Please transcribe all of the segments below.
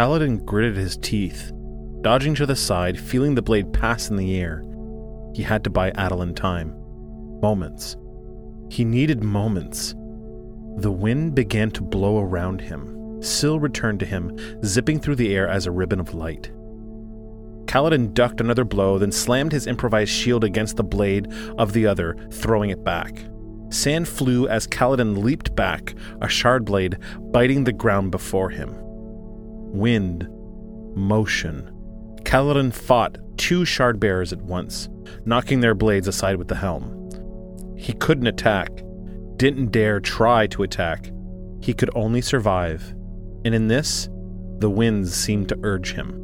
Kaladin gritted his teeth, dodging to the side, feeling the blade pass in the air. He had to buy Adolin time. Moments. He needed moments. The wind began to blow around him. Syl returned to him, zipping through the air as a ribbon of light. Kaladin ducked another blow, then slammed his improvised shield against the blade of the other, throwing it back. Sand flew as Kaladin leaped back, a shardblade biting the ground before him. Wind. Motion. Kaladin fought two shardbearers at once, knocking their blades aside with the helm. He couldn't attack, didn't dare try to attack. He could only survive, and in this, the winds seemed to urge him.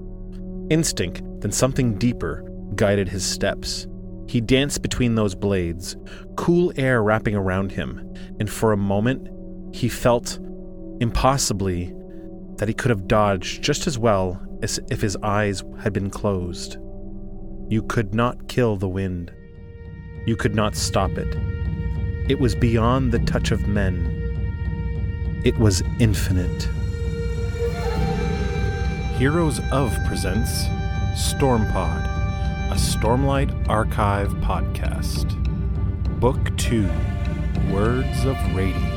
Instinct, then something deeper, guided his steps. He danced between those blades, cool air wrapping around him, and for a moment, he felt, impossibly, that he could have dodged just as well as if his eyes had been closed. You could not kill the wind. You could not stop it. It was beyond the touch of men. It was infinite. Heroes of presents StormPod, a Stormlight Archive podcast. Book 2, Words of Radiance.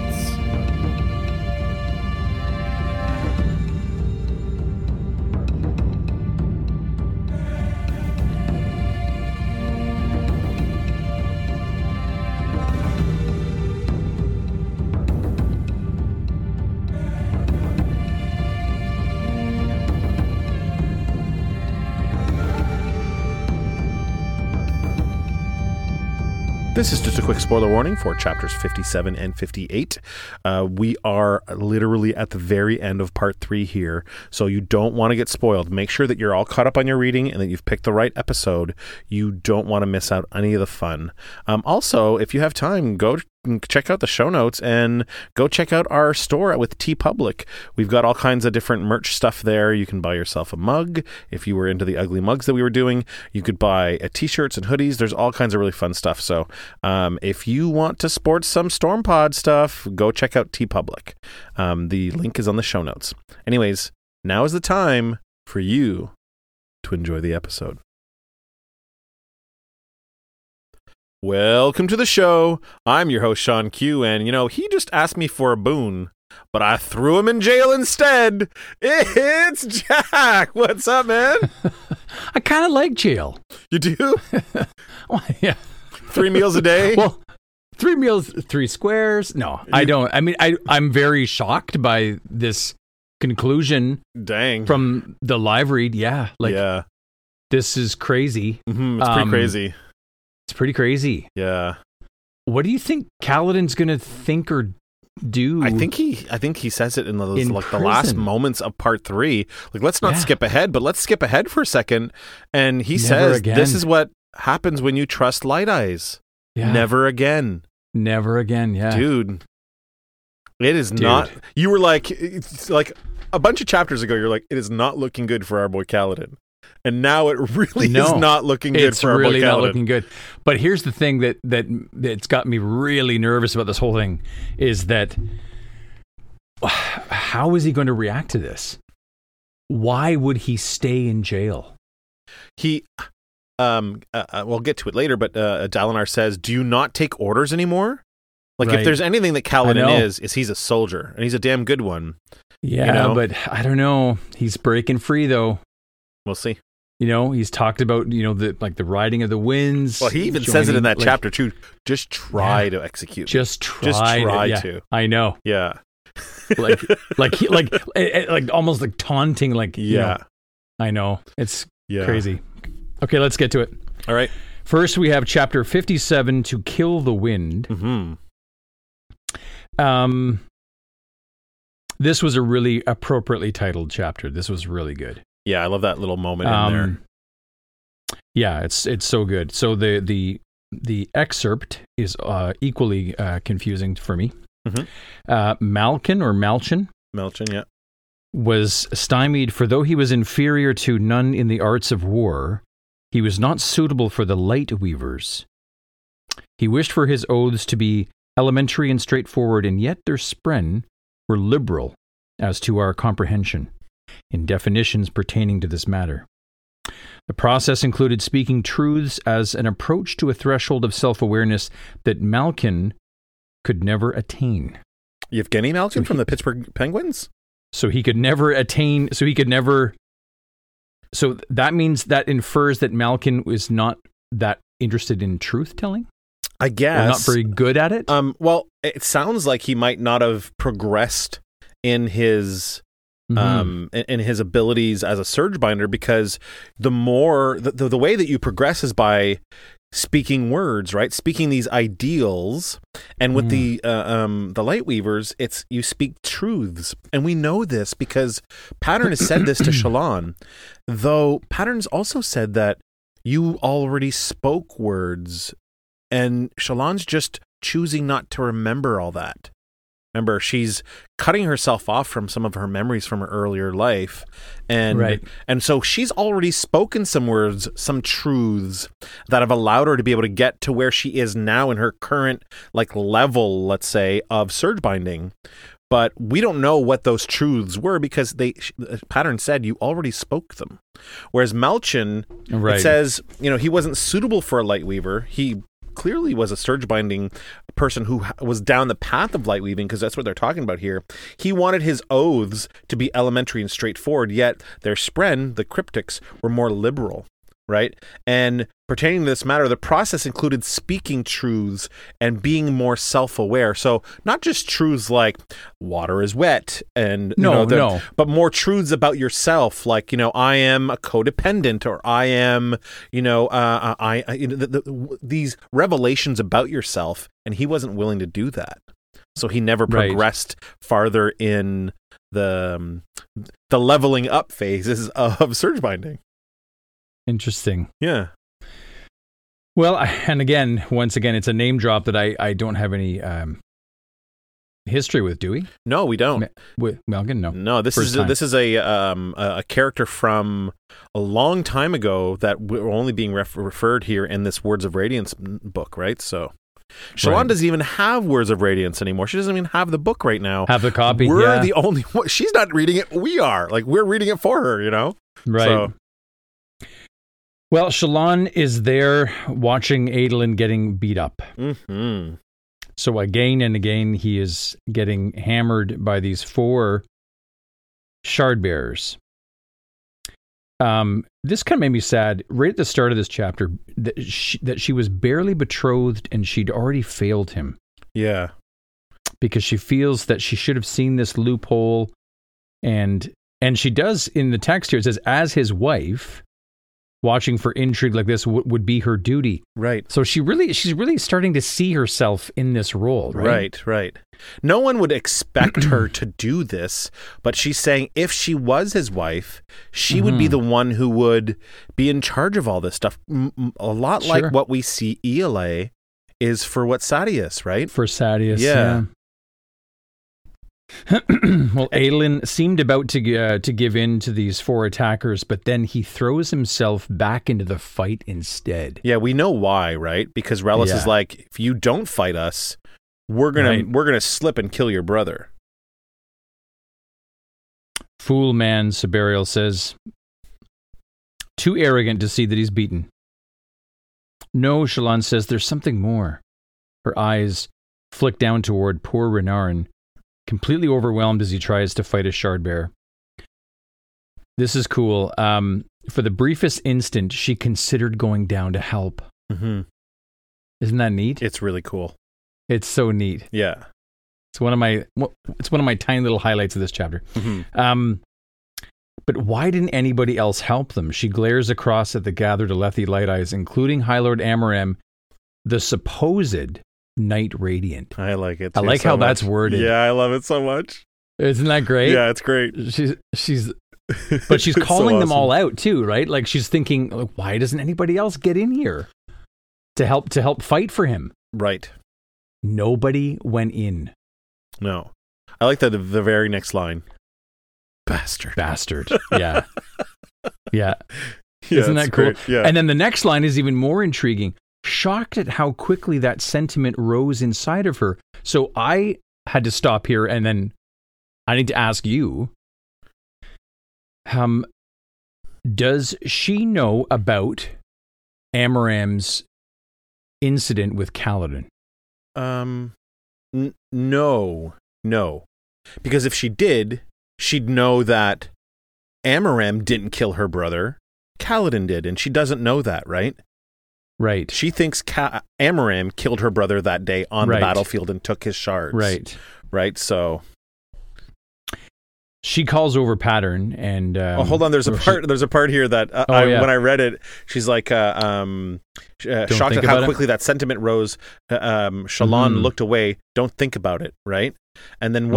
This is just a quick spoiler warning for chapters 57 and 58. We are literally at the very end of part 3 here, so you don't want to get spoiled. Make sure that you're all caught up on your reading and that you've picked the right episode. You don't want to miss out any of the fun. Also, if you have time, go check out the show notes and go check out our store with TeePublic. We've got all kinds of different merch stuff there. You can buy yourself a mug if you were into the ugly mugs that we were doing. You could buy t-shirts and hoodies. There's all kinds of really fun stuff. So if you want to sport some StormPod stuff, go check out TeePublic. The link is on the show notes. Anyways, now is the time for you to enjoy the episode. Welcome to the show. I'm your host, Sean Q, and, he just asked me for a boon, but I threw him in jail instead. It's Jack. What's up, man? I kind of like jail. You do? Well, yeah. 3 meals a day? Well, 3 meals, 3 squares. No, I don't. I mean, I'm very shocked by this conclusion. Dang. From the live read. Yeah. This is crazy. Mm-hmm, it's pretty crazy. It's pretty crazy. Yeah. What do you think Kaladin's gonna think or do? I think he says it in the last moments of part 3. Let's not skip ahead, but let's skip ahead for a second. And he says, again. This is what happens when you trust Light Eyes. Yeah. Never again. Never again. Yeah. Dude. It is not. You were like a bunch of chapters ago, you're like, it is not looking good for our boy Kaladin. And now it really is not looking good for our boy Kaladin. It's really not looking good. But here's the thing that's got me really nervous about this whole thing is that how is he going to react to this? Why would he stay in jail? He, we'll get to it later, but Dalinar says, do you not take orders anymore? If there's anything that Kaladin is he's a soldier, and he's a damn good one. Yeah, but I don't know. He's breaking free, though. We'll see. He's talked about, the riding of the winds. Well, he even says it in that chapter too. Just try to execute. Just try to. I know. Yeah. Almost like taunting. I know. It's crazy. Okay, let's get to it. All right. First, we have chapter 57, To Kill the Wind. Mm-hmm. This was a really appropriately titled chapter. This was really good. Yeah, I love that little moment in there. Yeah, it's so good. So the excerpt is equally confusing for me. Mm-hmm. Malchin, yeah, was stymied, for though he was inferior to none in the arts of war, he was not suitable for the light weavers. He wished for his oaths to be elementary and straightforward, and yet their spren were liberal as to our comprehension. in definitions pertaining to this matter. The process included speaking truths as an approach to a threshold of self-awareness that Malkin could never attain. Evgeny Malkin from the Pittsburgh Penguins? So that means that infers that Malkin was not that interested in truth-telling? I guess. Or not very good at it? Well, it sounds like he might not have progressed in his... in his abilities as a surge binder, because the way that you progress is by speaking words, right? Speaking these ideals, and with the Lightweavers, it's you speak truths, and we know this because Pattern has said this to Shallan. Though Pattern's also said that you already spoke words, and Shallan's just choosing not to remember all that. Remember, she's cutting herself off from some of her memories from her earlier life. And so she's already spoken some words, some truths that have allowed her to be able to get to where she is now in her current level, let's say, of surge binding. But we don't know what those truths were because Pattern said you already spoke them. Whereas Malchin, it says, he wasn't suitable for a Lightweaver. He clearly was a surge binding person who was down the path of light weaving, because that's what they're talking about here. He wanted his oaths to be elementary and straightforward, yet their spren, the cryptics, were more liberal, right? And pertaining to this matter, the process included speaking truths and being more self-aware. So not just truths like water is wet and but more truths about yourself, like I am a codependent, or I am these revelations about yourself. And he wasn't willing to do that, so he never progressed farther in the leveling up phases of surge binding. Interesting. Yeah. Well, once again, it's a name drop that I don't have any history with, do we? No, we don't. With Malkin, no. No, this is a character from a long time ago that we're only being referred here in this Words of Radiance book, right? So Shallan doesn't even have Words of Radiance anymore. She doesn't even have the book right now. Have the copy. We're the only one. She's not reading it. We are. We're reading it for her, Right. So. Well, Shallan is there watching Adolin getting beat up. Mm-hmm. So again and again, he is getting hammered by these four Shardbearers. This kind of made me sad. Right at the start of this chapter, that she was barely betrothed and she'd already failed him. Yeah. Because she feels that she should have seen this loophole. And she does in the text here, it says, as his wife... watching for intrigue like this would be her duty. Right. So she's really starting to see herself in this role, right? Right. No one would expect her to do this, but she's saying if she was his wife, she would be the one who would be in charge of all this stuff. A lot like what we see Elhokar is for what Sadeas, right? For Sadeas, yeah. Well, Adolin seemed about to give in to these four attackers, but then he throws himself back into the fight instead. Yeah, we know why, right? Because Relis is like, if you don't fight us, we're gonna slip and kill your brother. Fool man, Sabariel says, too arrogant to see that he's beaten. No, Shallan says, there's something more. Her eyes flick down toward poor Renarin, completely overwhelmed as he tries to fight a Shardbearer. This is cool. For the briefest instant, she considered going down to help. Mm-hmm. Isn't that neat? It's really cool. It's so neat. Yeah, it's one of my tiny little highlights of this chapter. Mm-hmm. But why didn't anybody else help them? She glares across at the gathered Alethi Light Eyes, including High Lord Amaram, the supposed Night Radiant. I like it. I like how that's worded. Yeah, I love it so much. Isn't that great? Yeah, it's great. She's calling them all out too, right? Like she's thinking, why doesn't anybody else get in here to help fight for him? Right. Nobody went in. No, I like that the very next line. Bastard. Yeah. yeah. Isn't that cool? Great. Yeah. And then the next line is even more intriguing. Shocked at how quickly that sentiment rose inside of her. So I had to stop here, and then I need to ask you, Does she know about Amaram's incident with Kaladin? No. Because if she did, she'd know that Amaram didn't kill her brother. Kaladin did, and she doesn't know that, right? Right. She thinks Amaram killed her brother that day on the battlefield and took his shards. Right, so... She calls over Pattern and... hold on, there's a part here that when I read it, she's like, shocked at how quickly that sentiment rose. Shallan looked away, don't think about it, right? And then,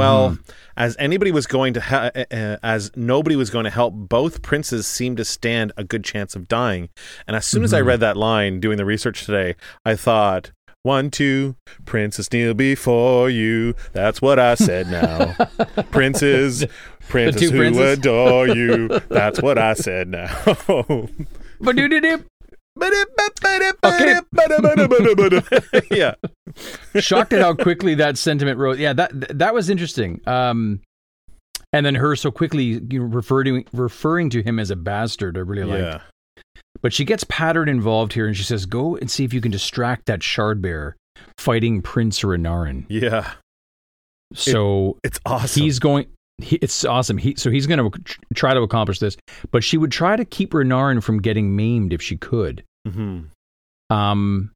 as nobody was going to help, both princes seemed to stand a good chance of dying. And as soon as I read that line doing the research today, I thought... 1, 2, princess kneel before you. That's what I said now. Princes who princes. Adore you. That's what I said now. Yeah. Shocked at how quickly that sentiment rose. Yeah, that was interesting. And then her so quickly referring to him as a bastard. I really liked. But she gets Pattern involved here, and she says, go and see if you can distract that Shardbearer fighting Prince Renarin. Yeah. So... It's awesome. It's awesome. So he's going to try to accomplish this, but she would try to keep Renarin from getting maimed if she could. Mm-hmm.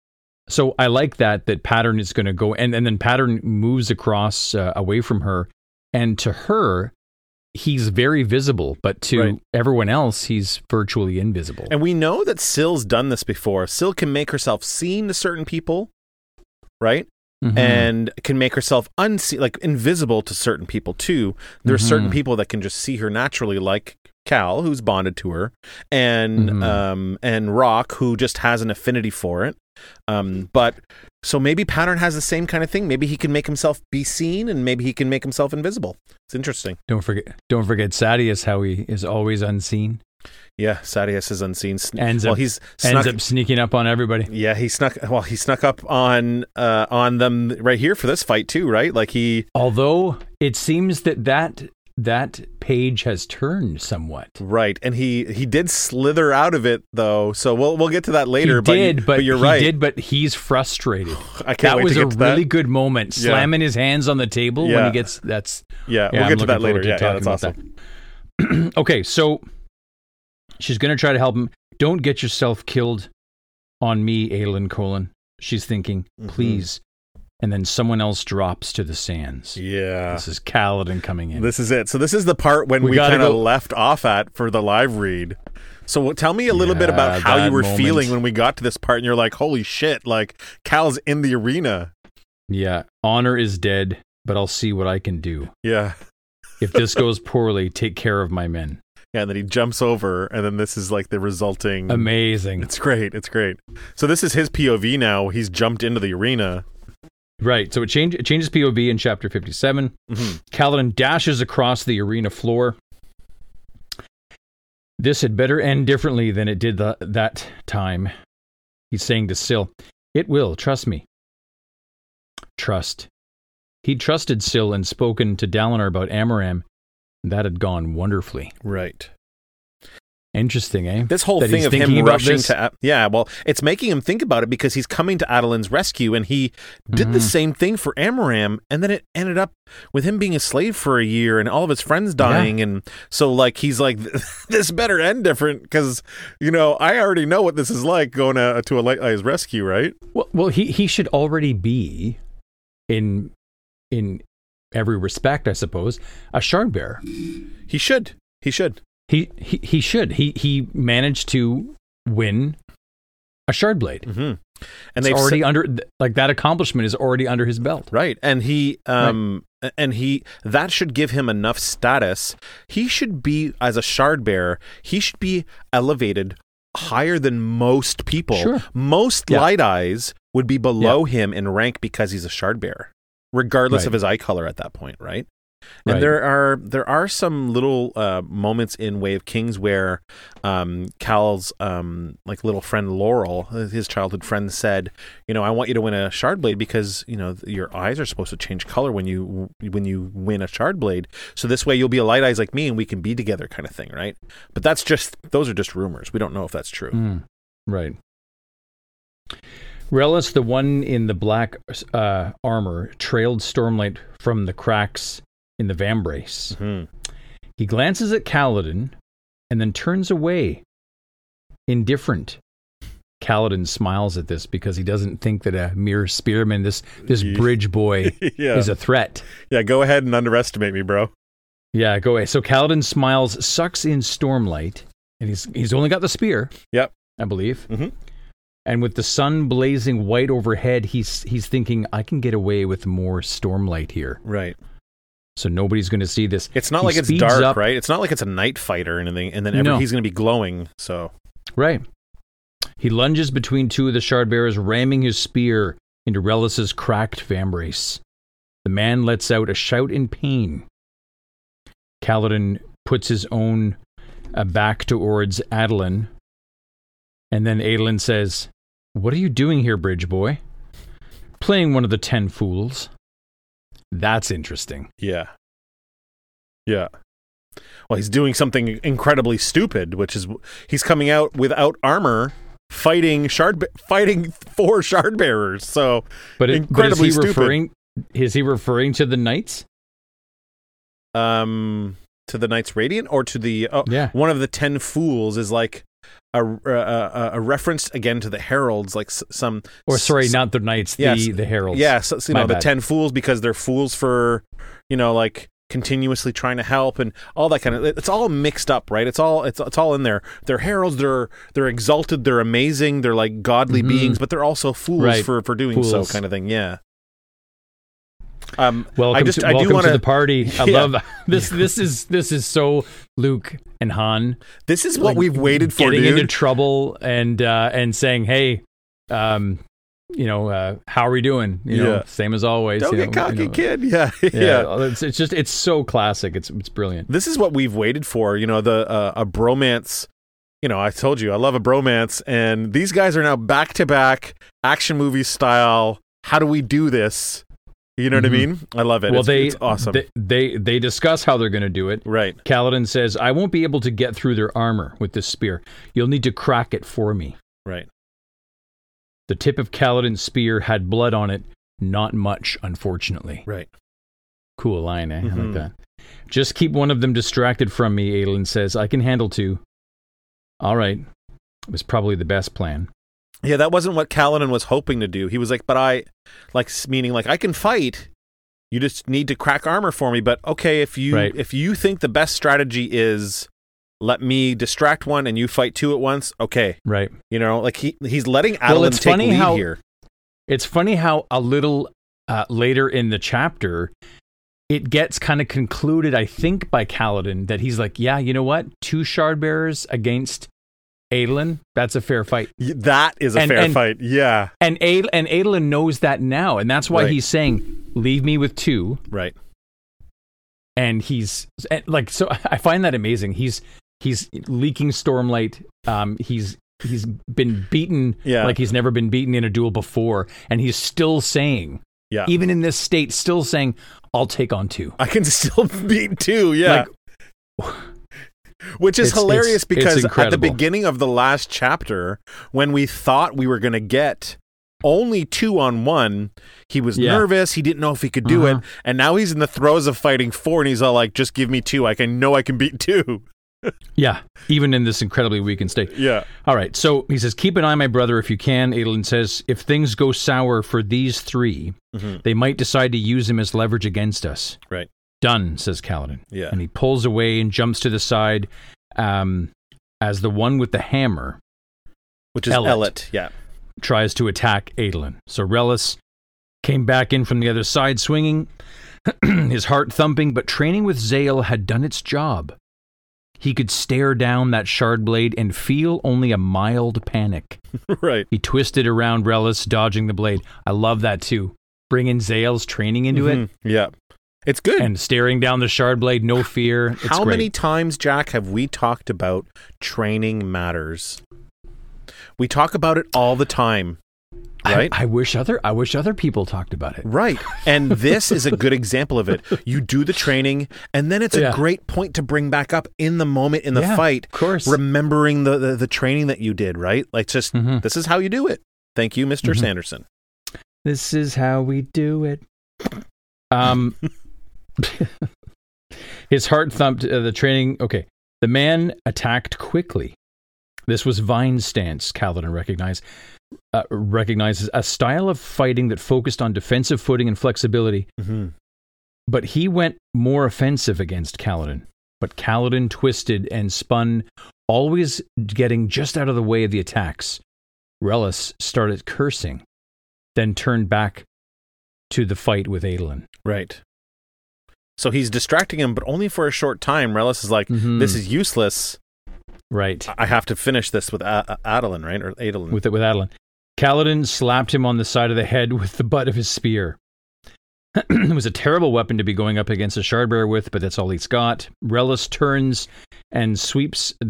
So I like that Pattern is going to go... And then Pattern moves across away from her, and to her... He's very visible, but to everyone else, he's virtually invisible. And we know that Syl's done this before. Syl can make herself seen to certain people, right? Mm-hmm. And can make herself invisible to certain people too. There's certain people that can just see her naturally, like Cal, who's bonded to her, and and Rock, who just has an affinity for it. So maybe Pattern has the same kind of thing. Maybe he can make himself be seen, and maybe he can make himself invisible. It's interesting. Don't forget Sadeas, how he is always unseen. Yeah, Sadeas is unseen. Ends up sneaking up on everybody. Yeah, he snuck up on them right here for this fight too, right? Although it seems that page has turned somewhat. Right. And he did slither out of it though. So we'll get to that later. But he's frustrated. I can't wait to get to that. That was a really good moment. Slamming his hands on the table when he gets we'll get to that later. Yeah, that's awesome. Okay, so she's going to try to help him. Don't get yourself killed on me, Adolin : she's thinking, please. And then someone else drops to the sands. Yeah. This is Kaladin coming in. This is it. So this is the part when we kind of left off at for the live read. So tell me a little bit about how you were feeling when we got to this part and you're like, holy shit, like Cal's in the arena. Yeah. Honor is dead, but I'll see what I can do. Yeah. If this goes poorly, take care of my men. Yeah, and then he jumps over, and then this is like the resulting... Amazing. It's great. So this is his POV now. He's jumped into the arena. Right, so it changes POV in chapter 57. Kaladin dashes across the arena floor. This had better end differently than it did that time. He's saying to Syl, it will, trust me. Trust. He'd trusted Syl and spoken to Dalinar about Amaram, and that had gone wonderfully. Right. Interesting, eh? This whole thing of him rushing to... Yeah, well, it's making him think about it because he's coming to Adolin's rescue, and he did the same thing for Amaram, and then it ended up with him being a slave for a year and all of his friends dying, and so, like, he's like, this better end different because, you know, I already know what this is like going to Alethi's rescue, right? Well, he should already be, in every respect, I suppose, a Shardbearer. He should. He should. He managed to win a Shardblade. Mm-hmm. And they've already that accomplishment is already under his belt. Right. And that should give him enough status. He should be, as a Shardbearer, he should be elevated higher than most people. Sure. Most Light Eyes would be below him in rank because he's a Shardbearer, regardless of his eye color at that point, right? And right. there are some little moments in Way of Kings where Cal's like little friend Laurel, his childhood friend, said, you know, I want you to win a Shardblade because, you know, your eyes are supposed to change color when you win a Shardblade. So this way you'll be a light eyes like me and we can be together, kind of thing, right? But those are just rumors. We don't know if that's true. Mm, right. Relis, the one in the black armor, trailed Stormlight from the cracks in the vambrace. Mm-hmm. He glances at Kaladin and then turns away, indifferent. Kaladin smiles at this because he doesn't think that a mere spearman, this bridge boy, yeah, is a threat. Yeah, go ahead and underestimate me, bro. Yeah, go away. So Kaladin smiles, sucks in Stormlight, and he's only got the spear. Yep, I believe. Mm-hmm. And with the sun blazing white overhead, he's thinking, I can get away with more Stormlight here. Right. So nobody's going to see this. It's not like it's dark, right? It's not like it's a night fight or anything, and then he's going to be glowing, so... Right. He lunges between two of the Shardbearers, ramming his spear into Relis's cracked vambrace. The man lets out a shout in pain. Kaladin puts his own back towards Adolin, and then Adolin says, "What are you doing here, bridge boy? Playing one of the 10 fools." That's interesting. Yeah. Yeah. Well, he's doing something incredibly stupid, which is he's coming out without armor, fighting four Shardbearers. So, incredibly stupid. Is he referring to the knights? To the knights Radiant, or to the one of the 10 fools is like a reference again to the heralds, like some... Or sorry, not the knights, the heralds. Yeah, so, the 10 fools, because they're fools for, you know, like continuously trying to help and all that kind of... It's all mixed up, right? It's all in there. They're heralds, they're exalted, they're amazing, they're like godly beings, but they're also fools for doing so, kind of thing, yeah. Welcome to the party. I love this. This is so Luke and Han. This is what we've waited for. Getting into trouble and saying, "Hey, how are we doing? You know, same as always. Don't get cocky, kid. Yeah. It's so classic. It's brilliant. This is what we've waited for. You know, the a bromance. You know, I told you I love a bromance, and these guys are now back to back action movie style. How do we do this? You know what I mean? I love it. Well, it's awesome. They discuss how they're going to do it. Right. Kaladin says, "I won't be able to get through their armor with this spear. You'll need to crack it for me." Right. The tip of Kaladin's spear had blood on it. Not much, unfortunately. Right. Cool line, eh? I like that. "Just keep one of them distracted from me," Adolin says. "I can handle two." All right. It was probably the best plan. Yeah, that wasn't what Kaladin was hoping to do. He was like, meaning I can fight. You just need to crack armor for me. But okay, if you think the best strategy is let me distract one and you fight two at once, okay. Right. You know, like he's letting Adolin take lead here. It's funny how a little later in the chapter, it gets kind of concluded, I think, by Kaladin that he's like, yeah, you know what? Two Shardbearers against Adolin, that's a fair fight. That is a fair fight, yeah. And Adolin knows that now, and that's why he's saying, "Leave me with two." Right. And so I find that amazing. He's leaking Stormlight. He's been beaten like he's never been beaten in a duel before, and he's still saying, even in this state, still saying, "I'll take on two. I can still beat two." Yeah. Like, which is hilarious because at the beginning of the last chapter, when we thought we were going to get only 2-on-1, he was nervous. He didn't know if he could do it. And now he's in the throes of fighting four, and he's all like, "Just give me two. I can beat two." Yeah, even in this incredibly weakened state. Yeah. All right. So he says, "Keep an eye on my brother if you can." Adolin says, "If things go sour for these three, they might decide to use him as leverage against us." Right. "Done," says Kaladin. Yeah. And he pulls away and jumps to the side as the one with the hammer, which is Elit, tries to attack Adolin. So Relis came back in from the other side swinging, his heart thumping, but training with Zale had done its job. He could stare down that Shardblade and feel only a mild panic. Right. He twisted around Relis, dodging the blade. I love that too. Bringing Zale's training into it. Yeah. It's good. And staring down the Shardblade, no fear. It's How great. Many times, Jack, have we talked about training matters? We talk about it all the time, right? I wish other people talked about it. Right. And this is a good example of it. You do the training, and then it's a great point to bring back up in the moment, in the fight. Of course. Remembering the training that you did, right? Like, just, this is how you do it. Thank you, Mr. Sanderson. This is how we do it. His heart thumped. The training. Okay. The man attacked quickly. This was Vine stance, Kaladin recognizes a style of fighting that focused on defensive footing and flexibility. Mm-hmm. But he went more offensive against Kaladin. But Kaladin twisted and spun, always getting just out of the way of the attacks. Relis started cursing, then turned back to the fight with Adolin. Right. So he's distracting him, but only for a short time. Relis is like, this is useless. Right. I have to finish this with Adolin, right? Or Adolin. With Adolin. Kaladin slapped him on the side of the head with the butt of his spear. It was a terrible weapon to be going up against a Shardbearer with, but that's all he's got. Relis turned and swept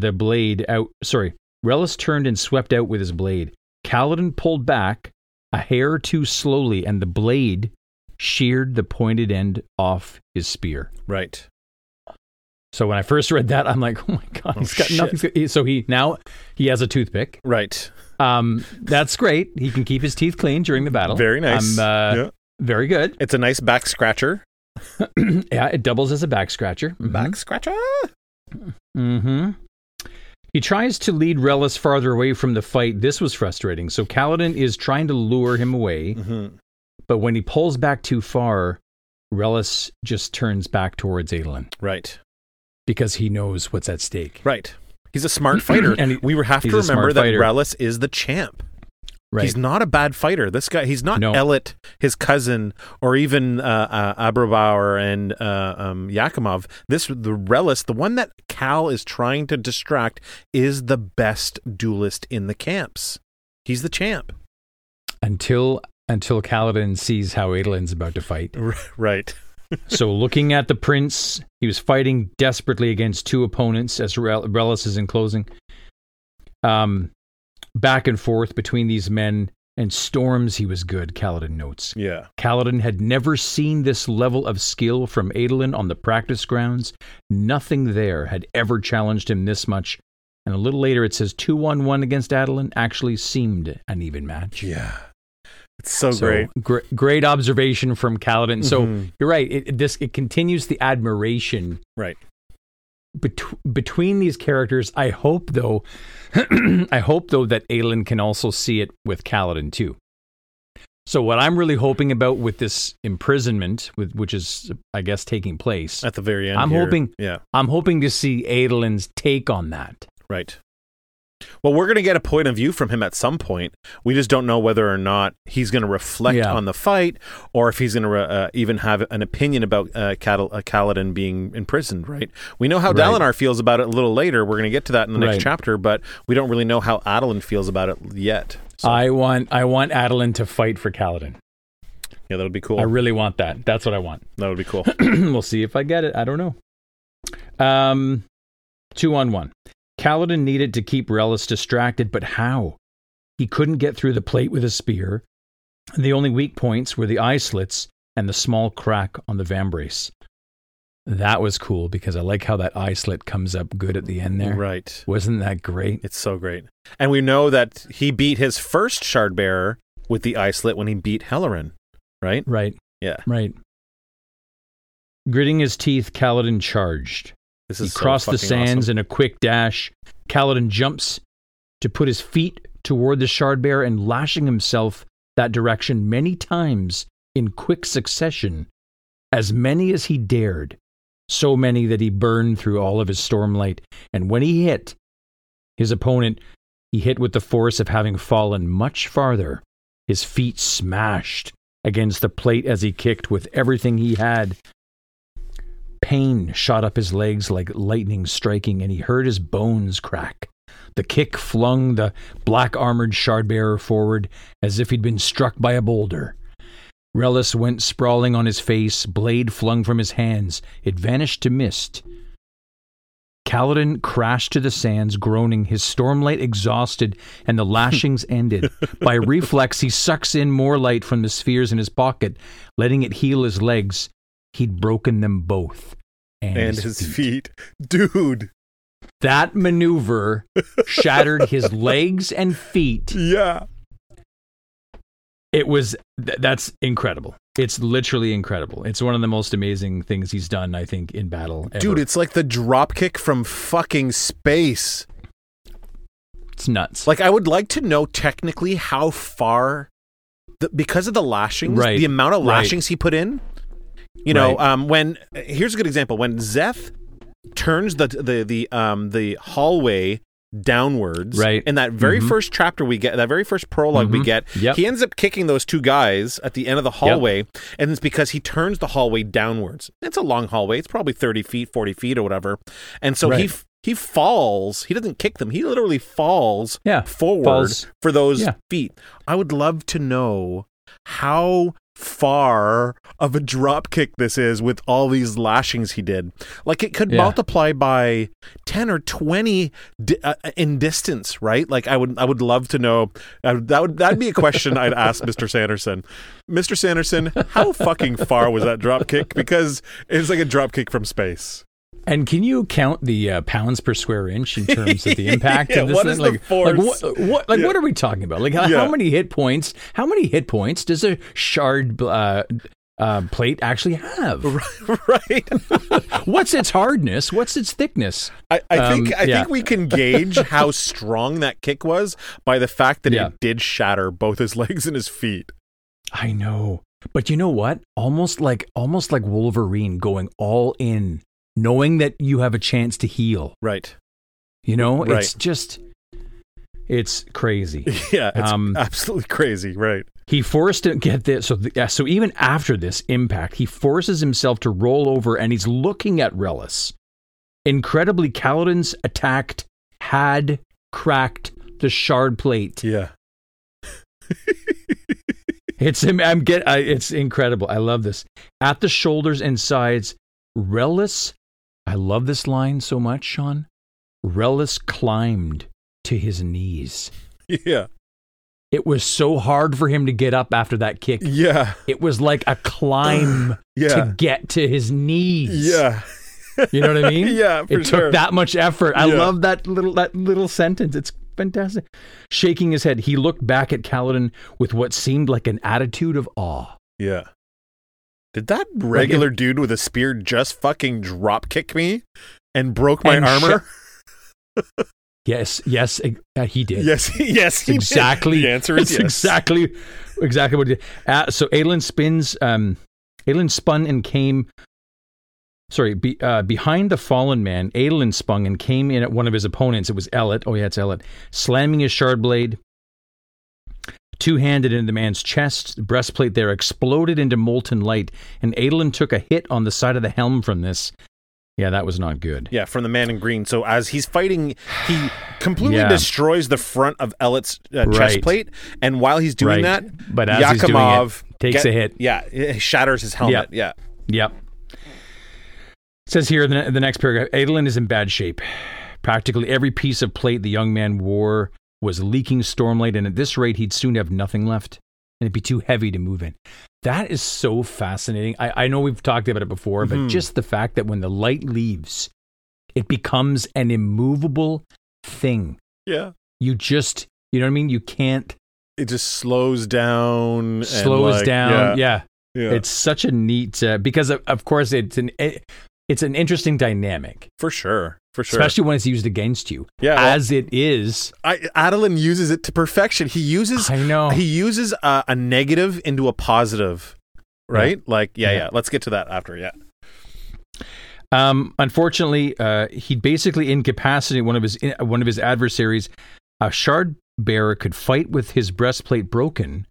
out with his blade. Kaladin pulled back a hair too slowly, and the blade sheared the pointed end off his spear. Right. So when I first read that, I'm like, oh my God, he's got nothing. So he has a toothpick. Right. That's great. He can keep his teeth clean during the battle. Very nice. Very good. It's a nice back scratcher. Yeah, it doubles as a back scratcher. Mm-hmm. Back scratcher? Mm-hmm. He tries to lead Relis farther away from the fight. This was frustrating. So Kaladin is trying to lure him away, but when he pulls back too far, Relis just turns back towards Adolin. Right. Because he knows what's at stake. Right. He's a smart fighter. And we have to remember that Relis is the champ. Right. He's not a bad fighter. This guy, he's not Elit, his cousin, or even Abrobauer and Yakimev. The Relis, the one that Cal is trying to distract, is the best duelist in the camps. He's the champ. Until Kaladin sees how Adolin's about to fight. Right. So looking at the prince, he was fighting desperately against two opponents as Relis is enclosing. Back and forth between these men and storms, he was good, Kaladin notes. Yeah. Kaladin had never seen this level of skill from Adolin on the practice grounds. Nothing there had ever challenged him this much. And a little later it says 2-1-1 against Adolin actually seemed an even match. Yeah. It's so great. Great observation from Kaladin. So you're right. It continues the admiration. Right. Between these characters, I hope though that Adolin can also see it with Kaladin too. So what I'm really hoping about with this imprisonment, which is, I guess, taking place at the very end, I'm hoping to see Adolin's take on that. Right. Well, we're going to get a point of view from him at some point. We just don't know whether or not he's going to reflect on the fight, or if he's going to even have an opinion about Kaladin being imprisoned, right? We know how Dalinar feels about it a little later. We're going to get to that in the next chapter, but we don't really know how Adolin feels about it yet. So. I want Adolin to fight for Kaladin. Yeah, that would be cool. I really want that. That's what I want. That would be cool. We'll see if I get it. I don't know. 2-1-1. Kaladin needed to keep Relis distracted, but how? He couldn't get through the plate with a spear. The only weak points were the eye slits and the small crack on the vambrace. That was cool, because I like how that eye slit comes up good at the end there. Right. Wasn't that great? It's so great. And we know that he beat his first Shardbearer with the eye slit when he beat Helaran, right? Right. Yeah. Right. Gritting his teeth, Kaladin charged. He crossed the sands in a quick dash. Kaladin jumps to put his feet toward the Shardbearer and lashing himself that direction many times in quick succession, as many as he dared, so many that he burned through all of his Stormlight. And when he hit his opponent, he hit with the force of having fallen much farther. His feet smashed against the plate as he kicked with everything he had. Pain shot up his legs like lightning striking, and he heard his bones crack. The kick flung the black-armored Shardbearer forward as if he'd been struck by a boulder. Relis went sprawling on his face, blade flung from his hands. It vanished to mist. Kaladin crashed to the sands, groaning, his stormlight exhausted, and the lashings ended. By reflex, he sucks in more light from the spheres in his pocket, letting it heal his legs. He'd broken them both. And his feet. Dude! That maneuver shattered his legs and feet. Yeah. It was... That's incredible. It's literally incredible. It's one of the most amazing things he's done, I think, in battle ever. Dude, it's like the dropkick from fucking space. It's nuts. Like, I would like to know technically how far... because of the lashings, right. The amount of lashings he put in... You know, right. Here's a good example. When Zeth turns the hallway downwards, right. In that very first chapter we get, that very first prologue we get, he ends up kicking those two guys at the end of the hallway, and it's because he turns the hallway downwards. It's a long hallway. It's probably 30 feet, 40 feet or whatever. And so he falls. He doesn't kick them. He literally falls forward for those feet. I would love to know how far of a drop kick this is with all these lashings he did. Like, it could multiply by 10 or 20 in distance, right? Like, I would love to know. That'd be a question I'd ask Mr. Sanderson. Mr. Sanderson, how fucking far was that drop kick? Because it's like a drop kick from space. And can you count the pounds per square inch in terms of the impact of this? What is the force? What are we talking about? Like, how many hit points? How many hit points does a shard plate actually have? Right. What's its hardness? What's its thickness? I think we can gauge how strong that kick was by the fact that it did shatter both his legs and his feet. I know, but you know what? Almost like Wolverine going all in. Knowing that you have a chance to heal. Right. You know, it's just, it's crazy. Yeah, it's absolutely crazy, right. He forced to get this, so even after this impact, he forces himself to roll over and he's looking at Relis. Incredibly, Kaladin's attack had cracked the shard plate. Yeah. It's incredible. I love this. At the shoulders and sides, Relis, I love this line so much, Sean. Relis climbed to his knees. Yeah. It was so hard for him to get up after that kick. Yeah. It was like a climb to get to his knees. Yeah. You know what I mean? Yeah, for sure. It took that much effort. I love that little sentence. It's fantastic. Shaking his head, he looked back at Kaladin with what seemed like an attitude of awe. Yeah. Did that regular dude with a spear just fucking drop kick me and broke my armor? Yes, he did. Yes, he exactly. Did. The answer is yes. Exactly what he did. So Adolin spun and came. Sorry, behind the fallen man, Adolin spun and came in at one of his opponents. It was Elit. Oh yeah, it's Elit, slamming his shard blade. Two-handed into the man's chest, the breastplate there exploded into molten light, and Adolin took a hit on the side of the helm from this. Yeah, that was not good. Yeah, from the man in green. So as he's fighting, he completely destroys the front of Elit's chest plate, and while he's doing that, but as Yakimev takes a hit. Yeah, it shatters his helmet. Yep. It says here in the next paragraph, Adolin is in bad shape. Practically every piece of plate the young man wore was leaking stormlight, and at this rate, he'd soon have nothing left, and it'd be too heavy to move in. That is so fascinating. I know we've talked about it before, but just the fact that when the light leaves, it becomes an immovable thing. Yeah. You know what I mean? You can't. It just slows down. Yeah. It's such a neat, because of course it's an interesting dynamic. For sure. Especially when it's used against you. Yeah. As it is. Adolin uses it to perfection. He uses a negative into a positive, right? Yeah. Like, let's get to that after, Unfortunately, he'd basically incapacitated one of his adversaries. A shard bearer could fight with his breastplate broken,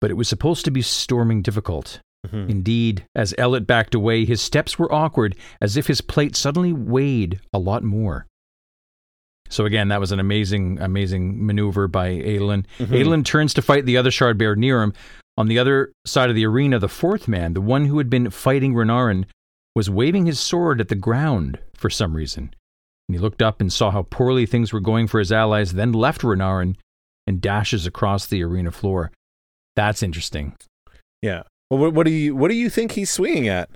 but it was supposed to be storming difficult. Mm-hmm. Indeed, as Elit backed away, his steps were awkward, as if his plate suddenly weighed a lot more. So again, that was an amazing maneuver by Adolin. Mm-hmm. Adolin turns to fight the other shard bearer near him, On the other side of the arena, the fourth man, the one who had been fighting Renarin, was waving his sword at the ground for some reason. And he looked up and saw how poorly things were going for his allies, then left Renarin and dashes across the arena floor. That's interesting. Yeah. Well, what do you think he's swinging at?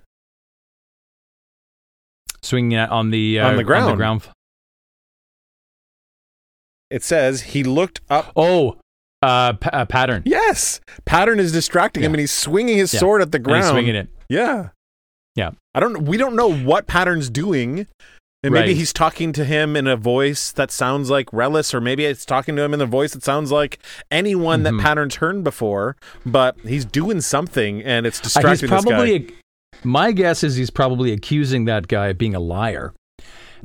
Swinging at on the ground. On the ground. It says he looked up. Oh, Pattern. Yes, Pattern is distracting him, and he's swinging his sword at the ground. And he's swinging it. Yeah. Yeah. We don't know what Pattern's doing. And maybe he's talking to him in a voice that sounds like Relis, or maybe it's talking to him in a voice that sounds like anyone that Pattern's heard before, but he's doing something, and it's distracting this guy. My guess is he's probably accusing that guy of being a liar,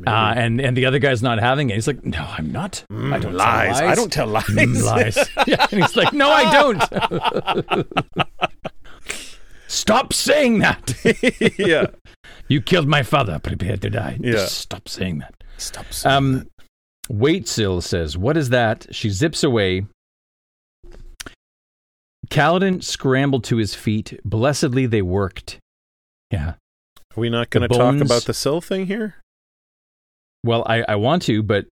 and the other guy's not having it. He's like, no, I'm not. I don't lies. Tell lies. I don't tell lies. Lies. Yeah. And he's like, no, I don't. Stop saying that. Yeah. You killed my father. Prepare to die. Yeah. Just stop saying that. Stop saying that. Wait, Syl says, what is that? She zips away. Kaladin scrambled to his feet. Blessedly, they worked. Yeah. Are we not going to talk about the Syl thing here? Well, I want to, but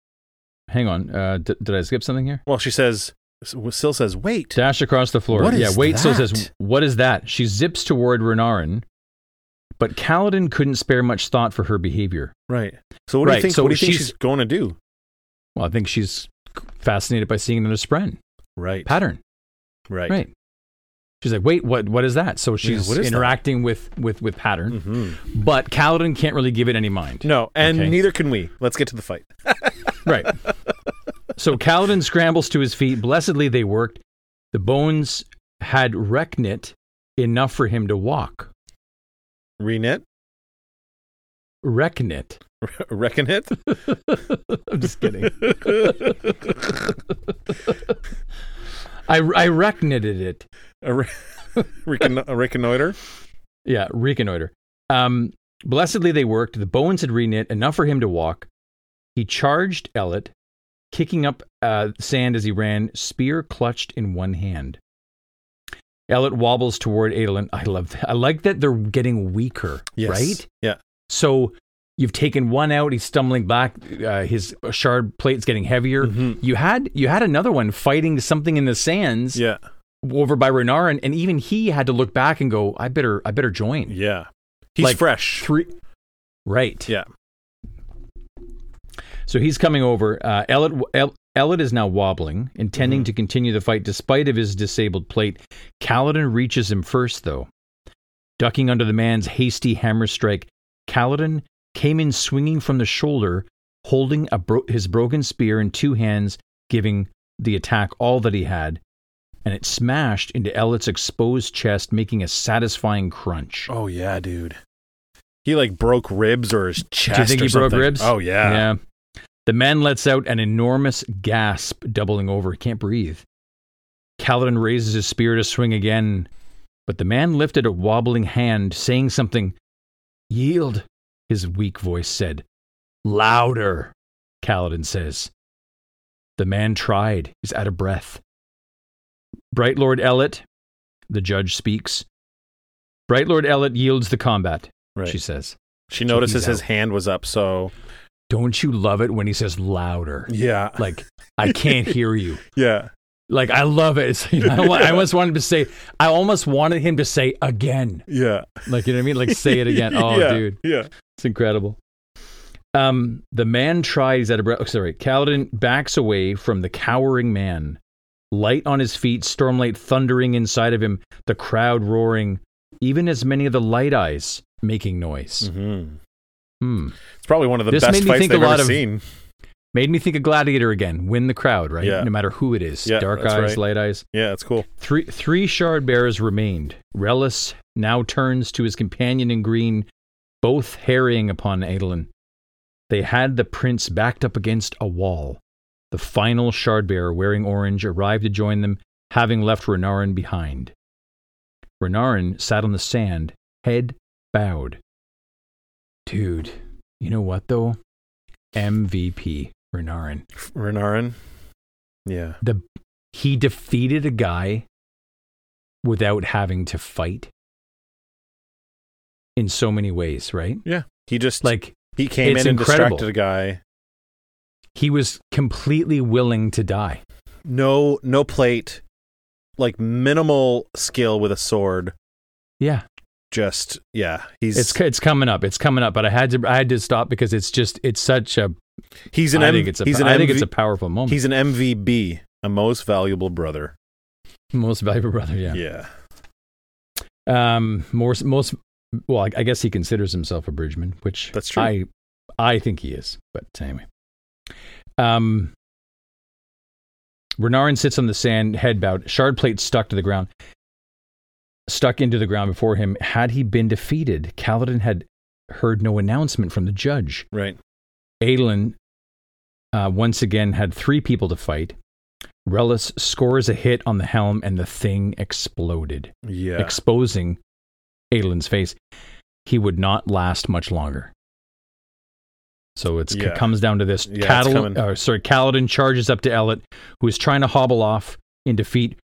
hang on. Did I skip something here? Well, she says... Syl says, wait. Dash across the floor. What is that? Syl says, what is that? She zips toward Renarin, but Kaladin couldn't spare much thought for her behavior. Right. So what do you think, she's going to do? Well, I think she's fascinated by seeing another friend. Right. Pattern. Right. She's like, wait, what is that? So she's interacting with Pattern, but Kaladin can't really give it any mind. No, and neither can we. Let's get to the fight. Right. So Kaladin scrambles to his feet. Blessedly, they worked. The bones had reknit enough for him to walk. Reknit? Reknit. Reckon it? I'm just kidding. I reknited it. A reconnoiter? Yeah, reconnoiter. Blessedly, they worked. The bones had reknit enough for him to walk. He charged Elit, kicking up sand as he ran, spear clutched in one hand. Elit wobbles toward Adolin. I like that they're getting weaker, right? Yeah. So you've taken one out. He's stumbling back. His shard plate's getting heavier. Mm-hmm. You had another one fighting something in the sands. Yeah. Over by Renarin, and even he had to look back and go, I better join. Yeah. He's like fresh. Right. Yeah. So he's coming over. Elit is now wobbling, intending to continue the fight despite of his disabled plate. Kaladin reaches him first, though. Ducking under the man's hasty hammer strike, Kaladin came in swinging from the shoulder, holding his broken spear in two hands, giving the attack all that he had, and it smashed into Elit's exposed chest, making a satisfying crunch. Oh, yeah, dude. He, broke ribs or his chest or something. Do you think he broke ribs? Oh, yeah. Yeah. The man lets out an enormous gasp, doubling over. He can't breathe. Kaladin raises his spear to swing again, but the man lifted a wobbling hand, saying something. Yield, his weak voice said. Louder, Kaladin says. The man tried. He's out of breath. Brightlord Elit, the judge speaks. Brightlord Elit yields the combat, she says. She notices his hand was up, so... Don't you love it when he says louder? Yeah. I can't hear you. Yeah. I love it. It's, I almost wanted to say, I almost wanted him to say again. Yeah. You know what I mean? Say it again. Oh, yeah, dude. Yeah. It's incredible. The man tries at a breath. Oh, sorry. Kaladin backs away from the cowering man. Light on his feet, Stormlight thundering inside of him, the crowd roaring, even as many of the Light Eyes making noise. Mm-hmm. It's probably one of the best fights they've ever seen. Made me think of Gladiator again. Win the crowd, right? Yeah. No matter who it is. Yeah, Dark Eyes, right. Light Eyes. Yeah, that's cool. Three Shardbearers remained. Relis now turns to his companion in green, both harrying upon Adolin. They had the prince backed up against a wall. The final Shardbearer, wearing orange, arrived to join them, having left Renarin behind. Renarin sat on the sand, head bowed. Dude, you know what, though? MVP, Renarin. Renarin? Yeah. He defeated a guy without having to fight in so many ways, right? Yeah. He just, like, he came in and distracted a guy. He was completely willing to die. No plate, like minimal skill with a sword. Yeah. Just, yeah, he's... It's coming up, but I had to stop because it's such a... I think it's a powerful moment. He's an MVB, a most valuable brother. Most valuable brother, yeah. Yeah. Well, I guess he considers himself a Bridgeman, which... That's true. I think he is, but anyway. Renarin sits on the sand, head bowed, shard plate stuck into the ground before him. Had he been defeated, Kaladin had heard no announcement from the judge. Right. Adolin, once again, had 3 people to fight. Relis scores a hit on the helm, and the thing exploded, exposing Adolin's face. He would not last much longer. So it comes down to this. Yeah, Kaladin charges up to Elit, who is trying to hobble off in defeat,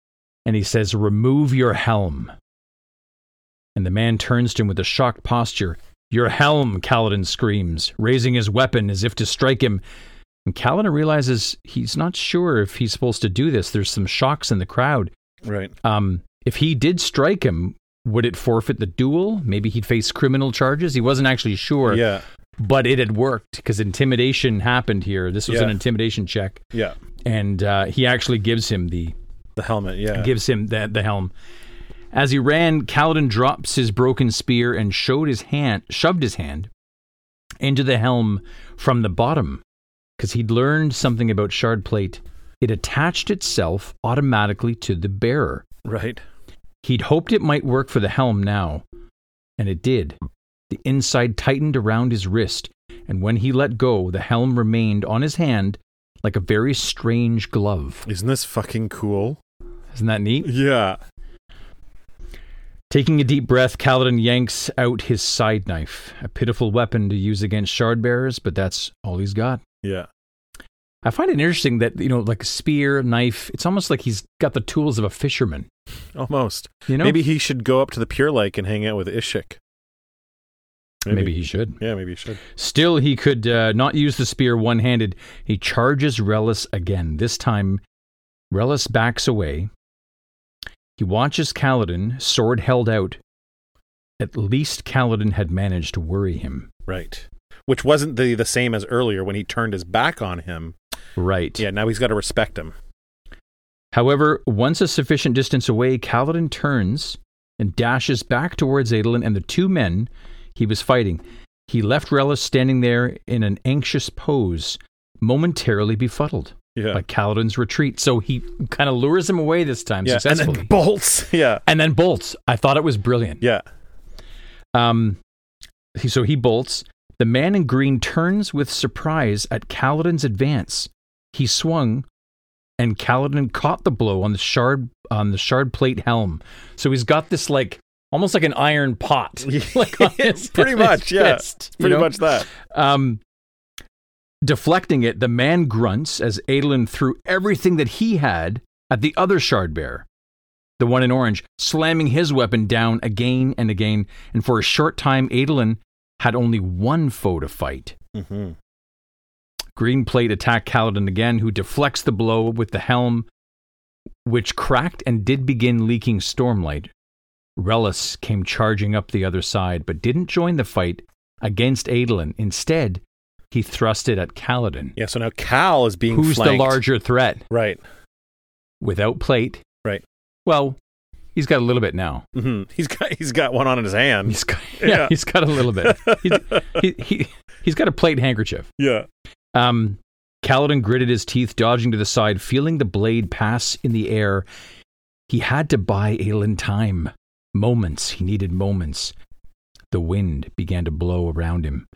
and he says, "Remove your helm." And the man turns to him with a shocked posture. "Your helm," Kaladin screams, raising his weapon as if to strike him. And Kaladin realizes he's not sure if he's supposed to do this. There's some shocks in the crowd. Right. If he did strike him, would it forfeit the duel? Maybe he'd face criminal charges? He wasn't actually sure. Yeah. But it had worked, because intimidation happened here. This was an intimidation check. Yeah. And he actually gives him the helmet, yeah. Gives him the helm. As he ran, Kaladin drops his broken spear and shoved his hand into the helm from the bottom, because he'd learned something about shardplate. It attached itself automatically to the bearer. Right. He'd hoped it might work for the helm now, and it did. The inside tightened around his wrist, and when he let go, the helm remained on his hand like a very strange glove. Isn't this fucking cool? Isn't that neat? Yeah. Taking a deep breath, Kaladin yanks out his side knife, a pitiful weapon to use against shardbearers, but that's all he's got. Yeah. I find it interesting that, you know, like a spear, knife, it's almost like he's got the tools of a fisherman. Almost. You know? Maybe he should go up to the Pure Lake and hang out with Ishik. Maybe he should. Yeah, maybe he should. Still, he could not use the spear one-handed. He charges Relis again. This time, Relis backs away. He watches Kaladin, sword held out. At least Kaladin had managed to worry him. Right. Which wasn't the same as earlier when he turned his back on him. Right. Yeah, now he's got to respect him. However, once a sufficient distance away, Kaladin turns and dashes back towards Adolin and the 2 men he was fighting. He left Relis standing there in an anxious pose, momentarily befuddled. Yeah. By Kaladin's retreat. So he kind of lures him away this time successfully. And then bolts. Yeah. And then bolts. I thought it was brilliant. Yeah. So he bolts. The man in green turns with surprise at Kaladin's advance. He swung, and Kaladin caught the blow on the shard plate helm. So he's got this, like, almost like an iron pot. Like on his, pretty much, yeah. Fist, pretty much that. Deflecting it, the man grunts as Adolin threw everything that he had at the other shardbearer, the one in orange, slamming his weapon down again and again, and for a short time, Adolin had only 1 foe to fight. Mm-hmm. Green plate attacked Kaladin again, who deflects the blow with the helm, which cracked and did begin leaking stormlight. Relis came charging up the other side, but didn't join the fight against Adolin. Instead, he thrust it at Kaladin. Yeah, so now Cal is being Who's flanked. The larger threat? Right. Without plate. Right. Well, he's got a little bit now. Mm-hmm. He's got one on his hand. He's got a little bit. He's got a plate handkerchief. Yeah. Kaladin gritted his teeth, dodging to the side, feeling the blade pass in the air. He had to buy Adolin time. He needed moments. The wind began to blow around him.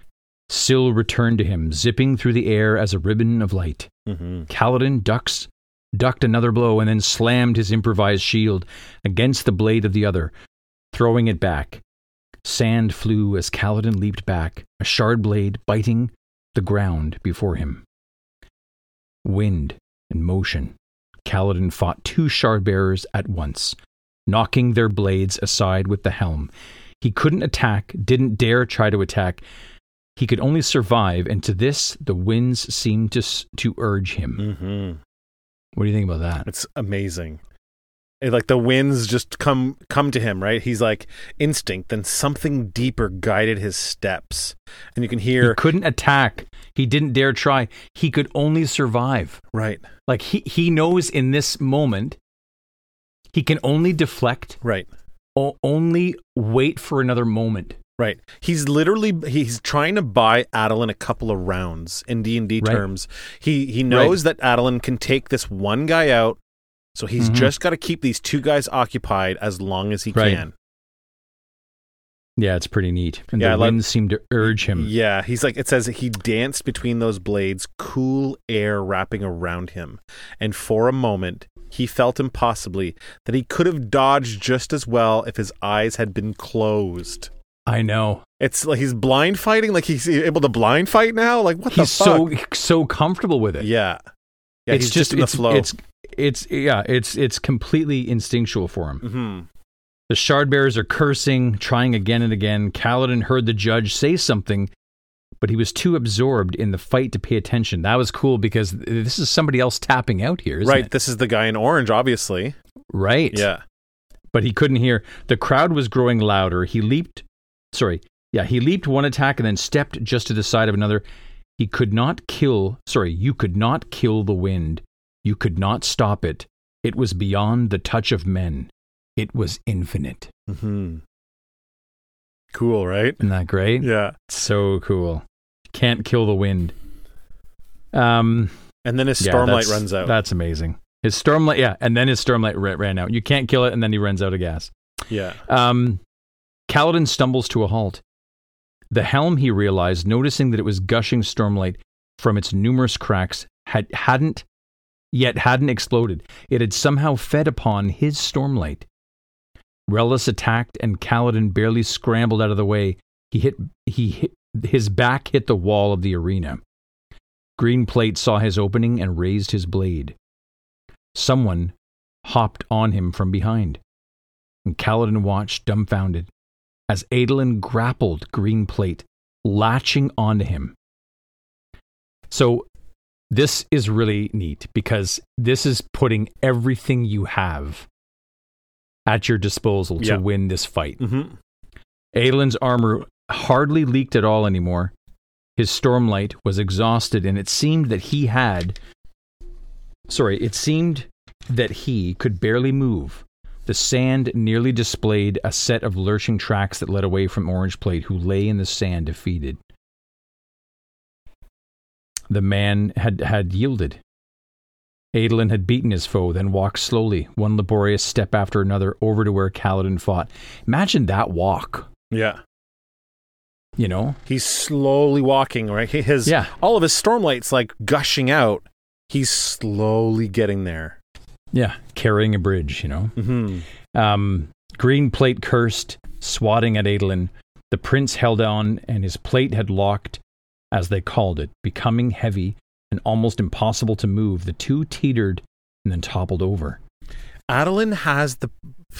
Syl returned to him, zipping through the air as a ribbon of light. Mm-hmm. Kaladin ducked another blow and then slammed his improvised shield against the blade of the other, throwing it back. Sand flew as Kaladin leaped back, a shard blade biting the ground before him. Wind and motion. Kaladin fought 2 shard bearers at once, knocking their blades aside with the helm. He couldn't attack, didn't dare try to attack. He could only survive, and to this, the winds seemed to urge him. Mm-hmm. What do you think about that? It's amazing. Like the winds just come to him, right? He's like instinct, then something deeper guided his steps. And you can hear... He couldn't attack. He didn't dare try. He could only survive. Right. Like he knows in this moment, he can only deflect. Right. Or only wait for another moment. Right. He's literally, he's trying to buy Adolin a couple of rounds in D&D terms. He knows that Adolin can take this one guy out. So he's just got to keep these two guys occupied as long as he can. Yeah, it's pretty neat. And the winds seem to urge him. Yeah, he's like, it says he danced between those blades, cool air wrapping around him. And for a moment, he felt impossibly that he could have dodged just as well if his eyes had been closed. I know. It's like he's blind fighting, like he's able to blind fight now. Like what the fuck? He's so comfortable with it. Yeah. Yeah, it's he's just in the flow. It's completely instinctual for him. Mm-hmm. The Shardbearers are cursing, trying again and again. Kaladin heard the judge say something, but he was too absorbed in the fight to pay attention. That was cool because this is somebody else tapping out here, isn't it? This is the guy in orange, obviously. Right. Yeah. But he couldn't hear. The crowd was growing louder. He leaped one attack and then stepped just to the side of another. You could not kill the wind. You could not stop it. It was beyond the touch of men. It was infinite. Mm-hmm. Cool, right? Isn't that great? Yeah. So cool. Can't kill the wind. And then his Stormlight runs out. That's amazing. His Stormlight, and then his Stormlight ran out. You can't kill it, and then he runs out of gas. Yeah. Kaladin stumbles to a halt. The helm, he realized, noticing that it was gushing Stormlight from its numerous cracks, hadn't exploded. It had somehow fed upon his Stormlight. Relis attacked, and Kaladin barely scrambled out of the way. His back hit the wall of the arena. Greenplate saw his opening and raised his blade. Someone hopped on him from behind. And Kaladin watched, dumbfounded, as Adolin grappled Greenplate, latching onto him. So this is really neat because this is putting everything you have at your disposal to win this fight. Mm-hmm. Adolin's armor hardly leaked at all anymore. His Stormlight was exhausted, and it seemed that he could barely move. The sand nearly displayed a set of lurching tracks that led away from Orangeplate, who lay in the sand defeated. The man had yielded. Adolin had beaten his foe, then walked slowly, one laborious step after another, over to where Kaladin fought. Imagine that walk. Yeah. You know? He's slowly walking, right? All of his Stormlight's like gushing out. He's slowly getting there. Yeah, carrying a bridge, you know. Mm-hmm. Greenplate cursed, swatting at Adolin. The prince held on, and his plate had locked, as they called it, becoming heavy and almost impossible to move. The two teetered and then toppled over. Adolin has the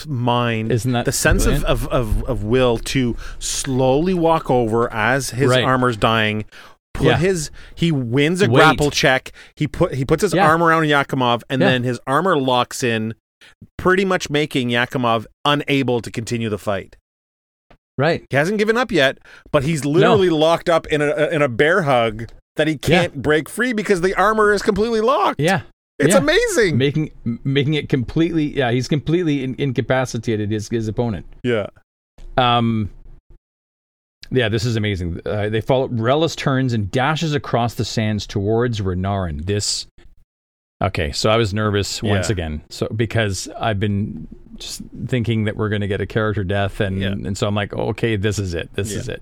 mind, isn't that the sense of will to slowly walk over as his armor's dying. He wins a grapple check. He puts his arm around Yakimev, and then his armor locks in, pretty much making Yakimev unable to continue the fight. Right. He hasn't given up yet, but he's literally locked up in a bear hug that he can't break free because the armor is completely locked. Yeah. It's amazing. Making it completely. Yeah, he's completely incapacitated his opponent. Yeah. Yeah, this is amazing. They follow. Relis turns and dashes across the sands towards Renarin. Okay, so I was nervous once again. So because I've been just thinking that we're going to get a character death, and so I'm like, okay, this is it. This is it.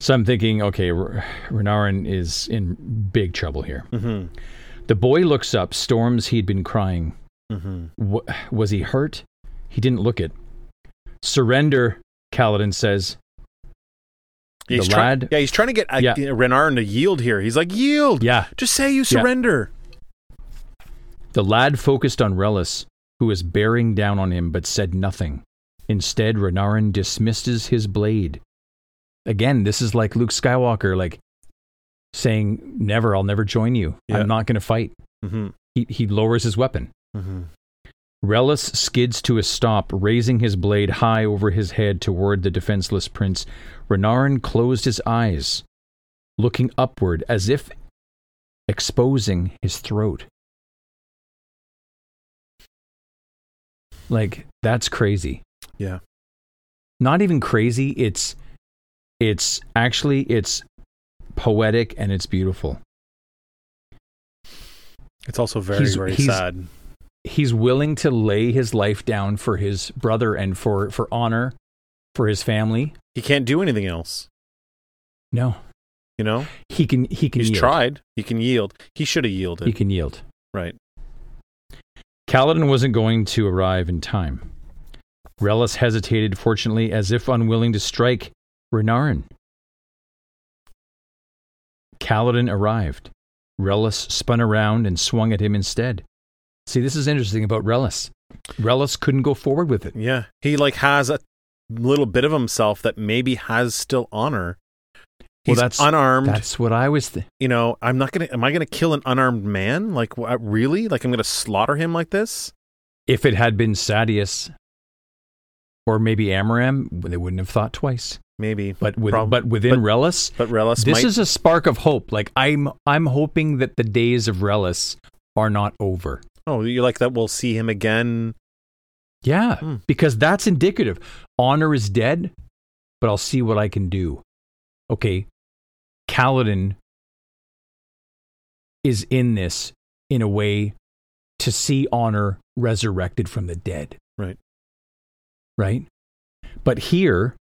So I'm thinking, okay, Renarin is in big trouble here. Mm-hmm. The boy looks up. Storms he'd been crying. Mm-hmm. Was he hurt? He didn't look it. Surrender, Kaladin says. He's trying to get Renarin to yield here. He's like, yield! Yeah. Just say you surrender. Yeah. The lad focused on Relis, who was bearing down on him but said nothing. Instead, Renarin dismisses his blade. Again, this is like Luke Skywalker, like saying, never, I'll never join you. Yeah. I'm not going to fight. Mm-hmm. He lowers his weapon. Mm-hmm. Relis skids to a stop, raising his blade high over his head toward the defenseless prince. Renarin closed his eyes, looking upward as if exposing his throat. Like, that's crazy. Yeah. Not even crazy, it's poetic and it's beautiful. It's also very sad. He's willing to lay his life down for his brother and for honor, for his family. He can't do anything else. No. You know? He can yield. He's tried. He can yield. He should have yielded. He can yield. Right. Kaladin wasn't going to arrive in time. Relis hesitated, fortunately, as if unwilling to strike Renarin. Kaladin arrived. Relis spun around and swung at him instead. See, this is interesting about Relis. Relis couldn't go forward with it. Yeah. He has a little bit of himself that maybe has still honor. He's unarmed. That's what I was thinking. You know, am I going to kill an unarmed man? Like, what, really? Like, I'm going to slaughter him like this? If it had been Sadeas or maybe Amaram, they wouldn't have thought twice. Maybe. But within Relis, this is a spark of hope. Like, I'm hoping that the days of Relis are not over. Oh, you like that we'll see him again? Yeah, because that's indicative. Honor is dead, but I'll see what I can do. Okay, Kaladin is in this in a way to see honor resurrected from the dead. Right. Right? But here,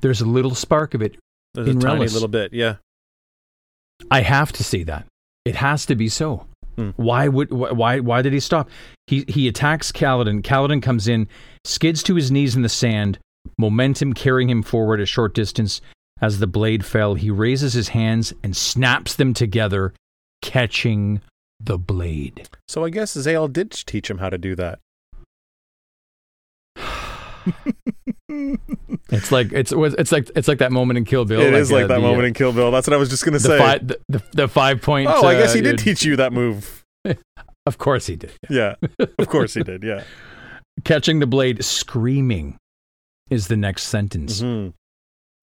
there's a little spark of it. There's in a tiny Relis. Little bit, yeah. I have to see that. It has to be so. Mm. Why did he stop? He attacks Kaladin. Kaladin comes in, skids to his knees in the sand, momentum carrying him forward a short distance. As the blade fell, he raises his hands and snaps them together, catching the blade. So I guess Zale did teach him how to do that. It's like that moment in Kill Bill. It is like that moment in Kill Bill. That's what I was just going to say. The 5-point. Oh, I guess he did teach you that move. Of course he did. Yeah. Of course he did. Yeah. Catching the blade, screaming is the next sentence. Mm-hmm.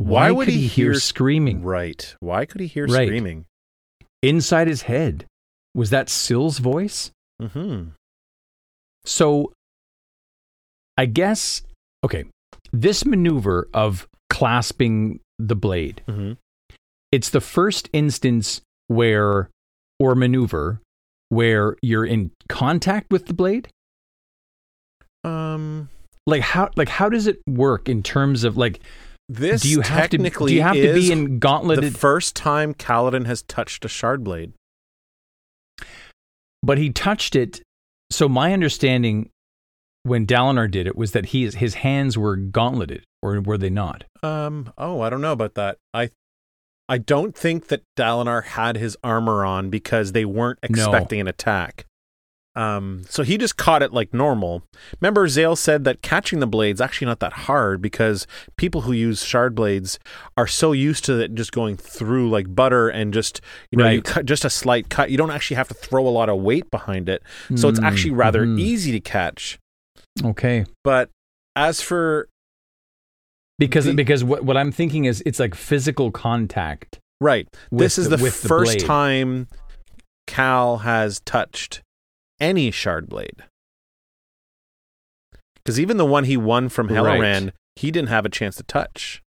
Why would he hear screaming? Right. Why could he hear screaming? Inside his head. Was that Syl's voice? Mm-hmm. So, I guess, okay, this maneuver of clasping the blade, mm-hmm. It's the first instance where you're in contact with the blade. How does it work in terms of this? Do you have to be in gauntlet? The first time Kaladin has touched a Shardblade, but he touched it. So my understanding, when Dalinar did it, was that his hands were gauntleted, or were they not? I don't know about that. I don't think that Dalinar had his armor on because they weren't expecting an attack. So he just caught it like normal. Remember, Zale said that catching the blade's actually not that hard because people who use shard blades are so used to it just going through like butter and just, you cut just a slight cut. You don't actually have to throw a lot of weight behind it. So it's actually rather easy to catch. Okay. But as for... Because what I'm thinking is it's like physical contact. Right. This is the first time Cal has touched any shard blade. Because even the one he won from Helaran, he didn't have a chance to touch.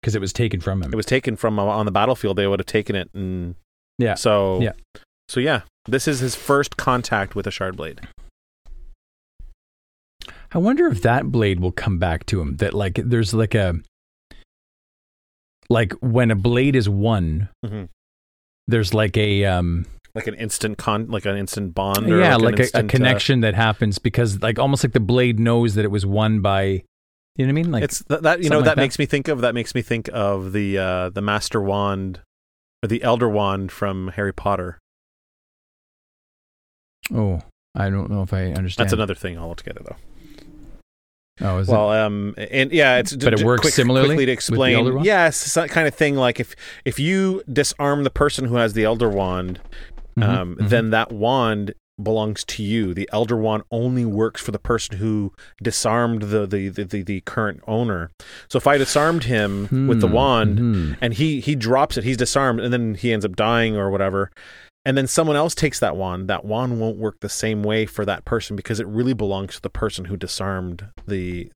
Because it was taken from him. It was taken from on the battlefield. They would have taken it. And yeah. So, this is his first contact with a shard blade. I wonder if that blade will come back to him. That there's when a blade is won, mm-hmm. there's an instant bond. Or a connection that happens because almost the blade knows that it was won by. You know what I mean? Like it's that. You know that makes me think of the Master Wand or the Elder Wand from Harry Potter. Oh, I don't know if I understand. That's another thing altogether, though. Oh, is well, it? And yeah, it's but it works similarly to explain. With the Elder Wand? Yeah, it's that kind of thing. Like if you disarm the person who has the Elder Wand, then that wand belongs to you. The Elder Wand only works for the person who disarmed the current owner. So if I disarmed him with the wand and he drops it, he's disarmed, and then he ends up dying or whatever. And then someone else takes that wand won't work the same way for that person because it really belongs to the person who disarmed the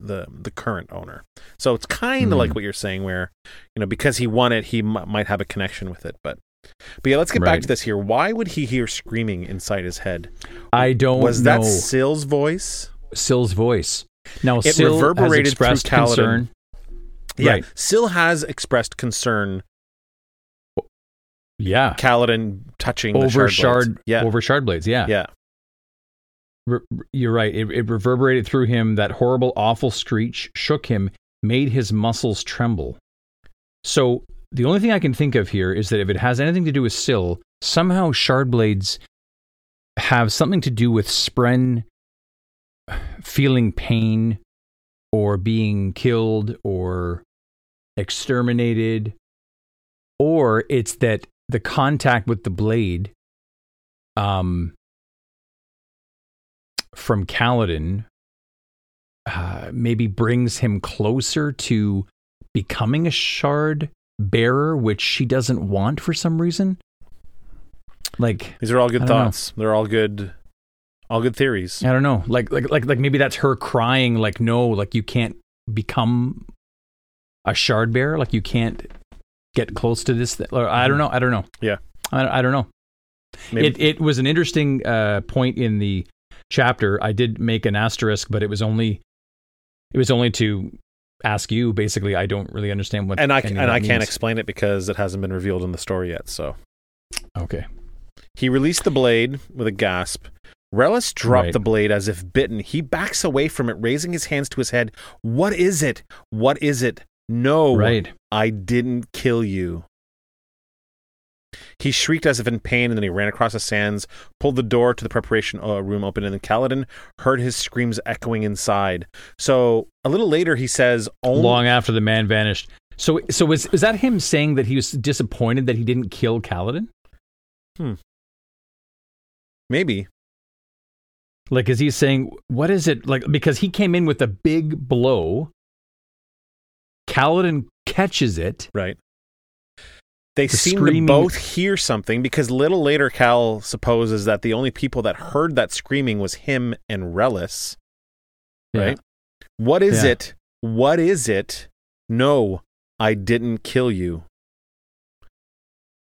current owner. So it's kind of like what you're saying where, you know, because he won it, he might have a connection with it. But yeah, let's get back to this here. Why would he hear screaming inside his head? I don't know. Was that Syl's voice? Syl's voice. Now, it Syl reverberated has expressed through Kaladin. Concern. Yeah, right. Syl has expressed concern. Yeah, Kaladin touching over the shard, over Shardblades. Yeah. You're right. It reverberated through him. That horrible, awful screech shook him, made his muscles tremble. So the only thing I can think of here is that if it has anything to do with Syl, somehow Shardblades have something to do with Spren feeling pain or being killed or exterminated, or it's that the contact with the blade from Kaladin maybe brings him closer to becoming a shard bearer, which she doesn't want for some reason. Like these are all good thoughts. Know. They're all good theories. I don't know. Like maybe that's her crying like no, like you can't become a shard bearer, like you can't get close to this thing. I don't know. Yeah. I don't know. Maybe. It was an interesting point in the chapter. I did make an asterisk, but it was only to ask you, basically. I don't really understand what I can't explain it because it hasn't been revealed in the story yet, so. Okay. He released the blade with a gasp. Relis dropped the blade as if bitten. He backs away from it, raising his hands to his head. What is it? No, I didn't kill you. He shrieked as if in pain, and then he ran across the sands, pulled the door to the preparation room open, and then Kaladin heard his screams echoing inside. So a little later, he says... long after the man vanished. So was that him saying that he was disappointed that he didn't kill Kaladin? Maybe. Like, is he saying, what is it? Like, because he came in with a big blow. Kaladin catches it. Right. They seem to both hear something because a little later Cal supposes that the only people that heard that screaming was him and Relis. Right? Yeah. What is it? What is it? No, I didn't kill you.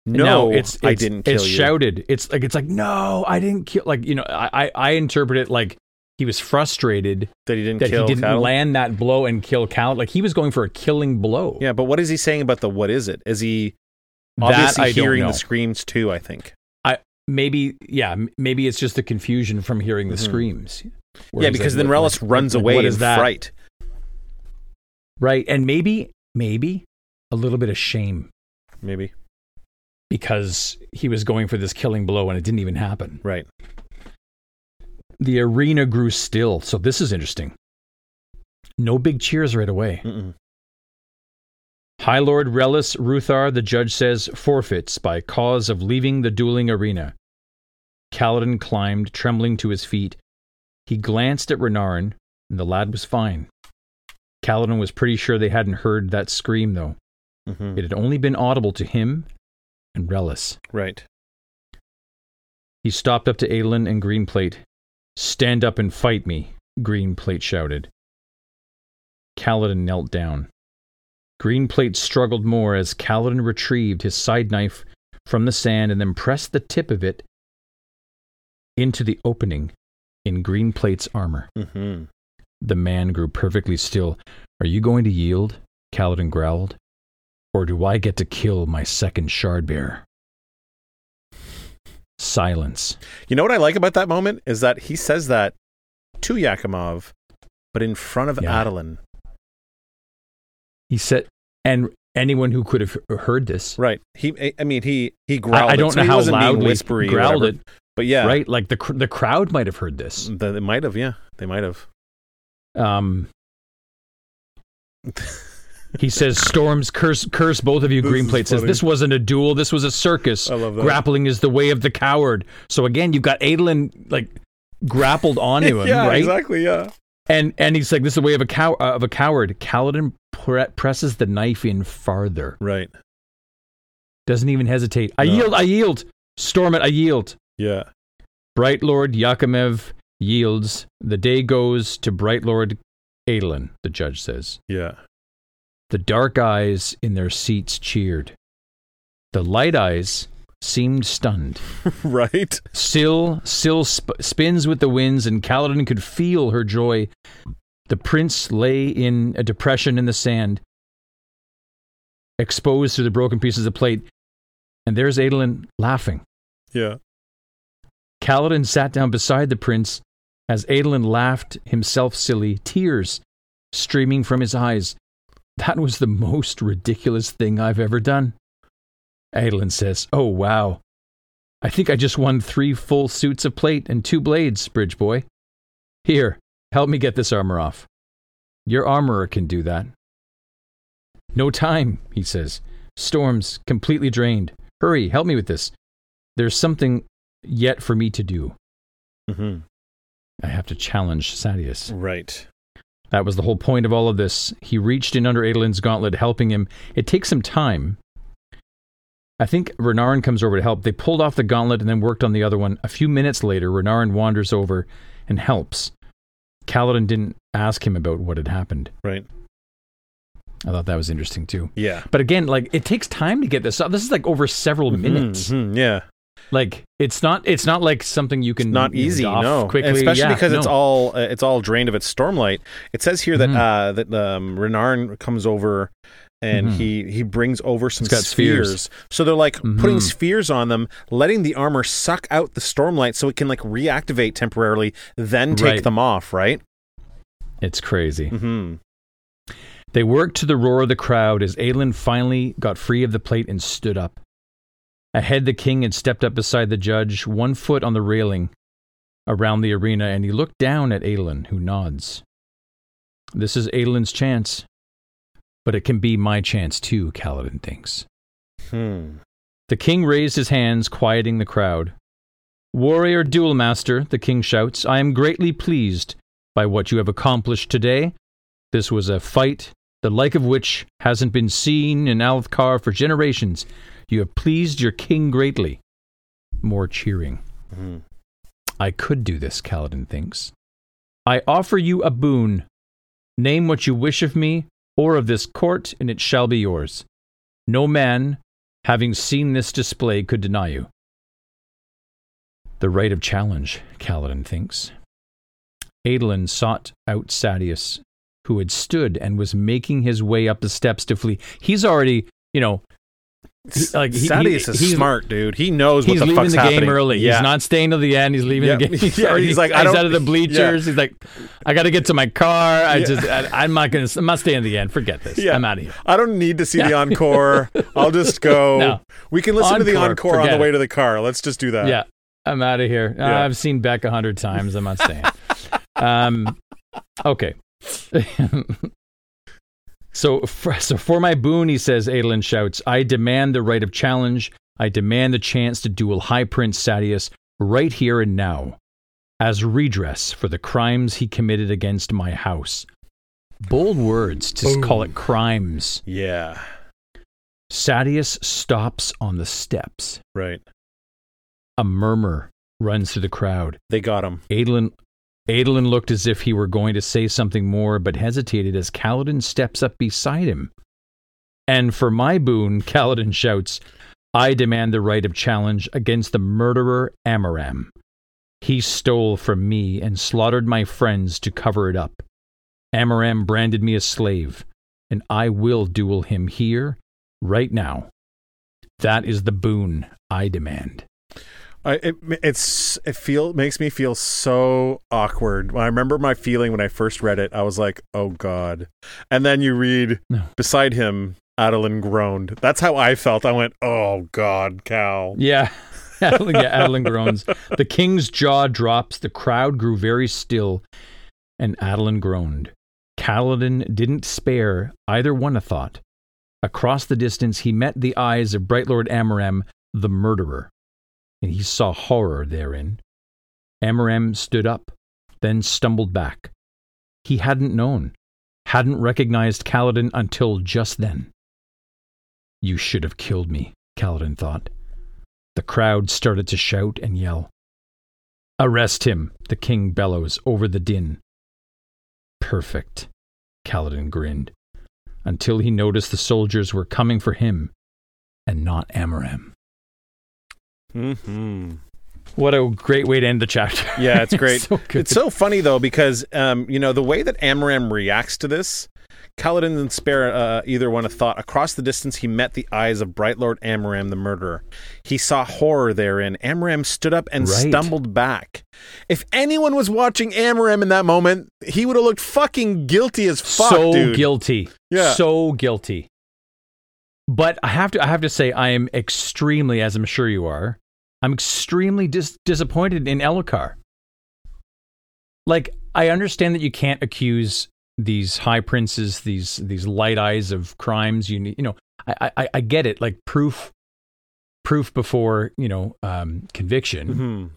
No, it's I didn't kill you. It's shouted. It's like no, I didn't kill. Like, you know, I interpret it like he was frustrated that he didn't land that blow and kill Cal. Like he was going for a killing blow. Yeah, but what is he saying about the what is it? Is he obviously hearing the screams too, I think. Maybe it's just the confusion from hearing the screams. Yeah, because then Relis runs away in fright. Right, and maybe a little bit of shame. Maybe. Because he was going for this killing blow and it didn't even happen. Right. The arena grew still, so this is interesting. No big cheers right away. Mm-mm. High Lord Relis Ruthar, the judge says, forfeits by cause of leaving the dueling arena. Kaladin climbed, trembling to his feet. He glanced at Renarin, and the lad was fine. Kaladin was pretty sure they hadn't heard that scream, though. Mm-hmm. It had only been audible to him and Relis. Right. He stopped up to Adolin and Greenplate. Stand up and fight me, Greenplate shouted. Kaladin knelt down. Greenplate struggled more as Kaladin retrieved his side knife from the sand and then pressed the tip of it into the opening in Greenplate's armor. Mm-hmm. The man grew perfectly still. Are you going to yield? Kaladin growled. Or do I get to kill my second Shardbearer? Silence. You know what I like about that moment is that he says that to Yakimev, but in front of Adolin. He said, and anyone who could have heard this, right? He growled. I don't know how loudly he growled it, But yeah, right. Like the crowd might have heard this. They might have. Yeah, they might have. He says, "Storms curse both of you." Greenplate says, "This wasn't a duel. This was a circus. I love that. Grappling is the way of the coward." So again, you've got Adolin like grappled onto him. Yeah, right? Exactly. Yeah. And he's like, "This is the way of a coward." Kaladin presses the knife in farther. Right. Doesn't even hesitate. No. I yield. Storm it. I yield. Yeah. Brightlord Yakimev yields. The day goes to Brightlord Adolin, the judge says. Yeah. The dark eyes in their seats cheered. The light eyes seemed stunned. Right? Syl spins with the winds, and Kaladin could feel her joy. The prince lay in a depression in the sand, exposed through the broken pieces of plate. And there's Adolin laughing. Yeah. Kaladin sat down beside the prince as Adolin laughed himself silly, tears streaming from his eyes. "That was the most ridiculous thing I've ever done." Adolin says, "Oh, wow. I think I just won 3 full suits of plate and 2 blades, Bridge Boy. Here, help me get this armor off. Your armorer can do that." "No time," he says. "Storm's completely drained. Hurry, help me with this. There's something yet for me to do." Mm-hmm. I have to challenge Sadeas. Right. That was the whole point of all of this. He reached in under Adolin's gauntlet, helping him. It takes some time. I think Renarin comes over to help. They pulled off the gauntlet and then worked on the other one. A few minutes later, Renarin wanders over and helps. Kaladin didn't ask him about what had happened. Right. I thought that was interesting too. Yeah. But again, like, it takes time to get this up. This is like over several minutes. Mm-hmm, yeah. Like, it's not like something you can, it's not easy, no, quickly, and especially because it's all drained of its stormlight. It says here that Renarin comes over and he brings over some spheres. So they're like putting spheres on them, letting the armor suck out the stormlight so it can like reactivate temporarily, then take them off. Right? It's crazy. Mm-hmm. They worked to the roar of the crowd as Adolin finally got free of the plate and stood up. Ahead, the king had stepped up beside the judge, one foot on the railing around the arena, and he looked down at Adolin, who nods. "This is Adolin's chance, but it can be my chance too," Kaladin thinks. The king raised his hands, quieting the crowd. "Warrior Duel Master," the king shouts, "I am greatly pleased by what you have accomplished today. This was a fight, the like of which hasn't been seen in Elhokar for generations. You have pleased your king greatly." More cheering. "I could do this," Kaladin thinks. "I offer you a boon. Name what you wish of me or of this court, and it shall be yours. No man, having seen this display, could deny you." The right of challenge, Kaladin thinks. Adolin sought out Sadeas, who had stood and was making his way up the steps to flee. He's already, you know... Sadeas is smart, dude. He knows what the fuck's happening. He's leaving the game early. Yeah. He's not staying till the end. He's leaving the game. He's like, he's out of the bleachers. Yeah. He's like, I got to get to my car. I'm not staying to the end. Forget this. Yeah. I'm out of here. I don't need to see the encore. I'll just go. No. We can listen to the encore on the way to the car. Let's just do that. Yeah, I'm out of here. Yeah. I've seen Beck 100 times. I'm not staying. Okay. So for my boon, he says, Adolin shouts, "I demand the right of challenge. I demand the chance to duel High Prince Sadeas right here and now, as redress for the crimes he committed against my house." Bold words to call it crimes. Yeah. Sadeas stops on the steps. Right. A murmur runs through the crowd. They got him. Adolin looked as if he were going to say something more, but hesitated as Kaladin steps up beside him. "And for my boon," Kaladin shouts, "I demand the right of challenge against the murderer Amaram. He stole from me and slaughtered my friends to cover it up. Amaram branded me a slave, and I will duel him here, right now. That is the boon I demand." It makes me feel so awkward. I remember my feeling when I first read it. I was like, "Oh God!" And then you read beside him, Adolin groaned. That's how I felt. I went, "Oh God, Cal." Yeah, Adolin groans. The king's jaw drops. The crowd grew very still, and Adolin groaned. Kaladin didn't spare either one a thought. Across the distance, he met the eyes of Brightlord Amaram, the murderer, and he saw horror therein. Amaram stood up, then stumbled back. He hadn't known, hadn't recognized Kaladin until just then. You should have killed me, Kaladin thought. The crowd started to shout and yell. Arrest him, the king bellows over the din. Perfect, Kaladin grinned, until he noticed the soldiers were coming for him and not Amaram. Mm-hmm. What a great way to end the chapter. Yeah, it's great. It's so good. It's so funny, though, because, the way that Amaram reacts to this, Kaladin didn't spare either one a thought. Across the distance, he met the eyes of Brightlord Amaram, the murderer. He saw horror therein. Amaram stood up and stumbled back. If anyone was watching Amaram in that moment, he would have looked fucking guilty as fuck, dude. Guilty. Yeah. So guilty. But I have to say, I am extremely, as I'm sure you are, I'm extremely disappointed in Elhokar. Like, I understand that you can't accuse these high princes, these light eyes of crimes. You need, I get it. Like proof before conviction. Mm-hmm.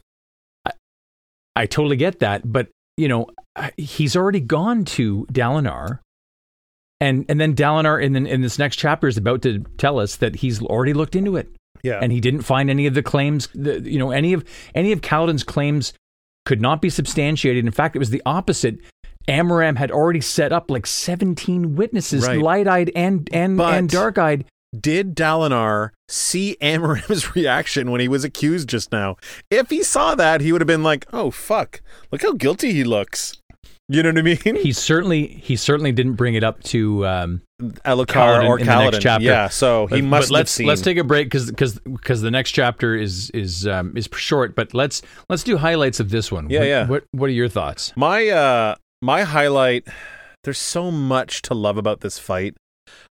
I totally get that, but he's already gone to Dalinar, and then Dalinar in this next chapter is about to tell us that he's already looked into it. Yeah. And he didn't find any of the claims, any of Kaladin's claims could not be substantiated. In fact, it was the opposite. Amaram had already set up like 17 witnesses, light-eyed and dark-eyed. Did Dalinar see Amaram's reaction when he was accused just now? If he saw that, he would have been like, oh, fuck, look how guilty he looks. You know what I mean? He certainly didn't bring it up to Elhokar or in Kaladin. The next chapter. Yeah, so he must. Let's take a break because the next chapter is short. But let's do highlights of this one. Yeah, What are your thoughts? My highlight. There's so much to love about this fight.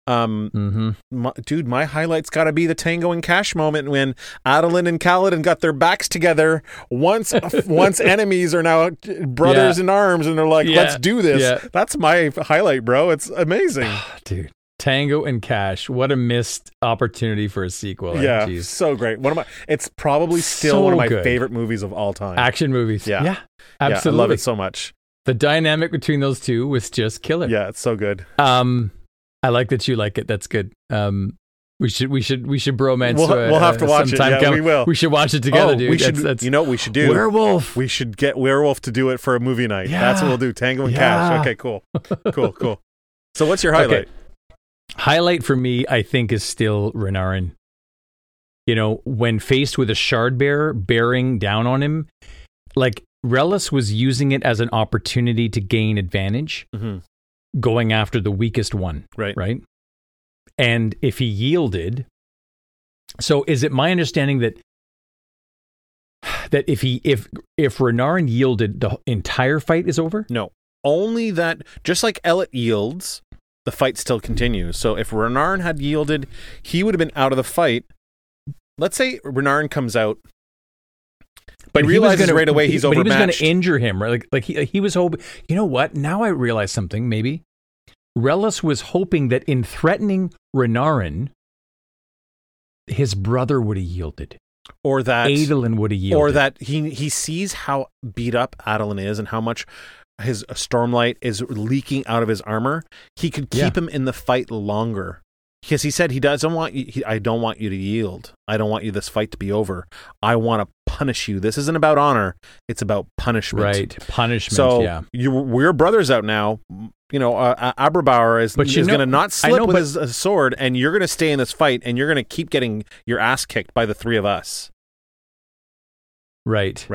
My highlight's got to be the Tango and Cash moment when Adolin and Kaladin got their backs together. Once enemies are now brothers in arms, and they're like, "Let's do this." Yeah. That's my highlight, bro. It's amazing, dude. Tango and Cash. What a missed opportunity for a sequel. Yeah, geez. So great. It's probably still one of my favorite movies of all time. Action movies. Yeah, absolutely. I love it so much. The dynamic between those two was just killer. Yeah, it's so good. I like that you like it. That's good. We should bromance. We'll have to watch it. Yeah, we will. We should watch it together, dude. You know what we should do? Werewolf. We should get Werewolf to do it for a movie night. Yeah. That's what we'll do. Tango and Cash. Okay, cool. So what's your highlight? Okay. Highlight for me, I think, is still Renarin. When faced with a Shardbearer bearing down on him, like Relis was using it as an opportunity to gain advantage. Mm-hmm. Going after the weakest one, right? And if he yielded, so is it my understanding that if Renarin yielded, the entire fight is over? No, only that. Just like Elit yields, the fight still continues. So if Renarin had yielded, he would have been out of the fight. Let's say Renarin comes out, but he realizes right away he's overmatched. But he was going to injure him, right? Like he was hoping. You know what? Now I realize something. Maybe Relis was hoping that in threatening Renarin, his brother would have yielded, or that Adolin would have yielded, or that he sees how beat up Adolin is and how much his Stormlight is leaking out of his armor. He could keep him in the fight longer. Because he said he doesn't want you. I don't want you to yield. I don't want you this fight to be over. I want to punish you. This isn't about honor. It's about punishment. Right, punishment. So we're brothers out now. Aberbauer is going to not slip with his sword, and you're going to stay in this fight, and you're going to keep getting your ass kicked by the three of us. Right.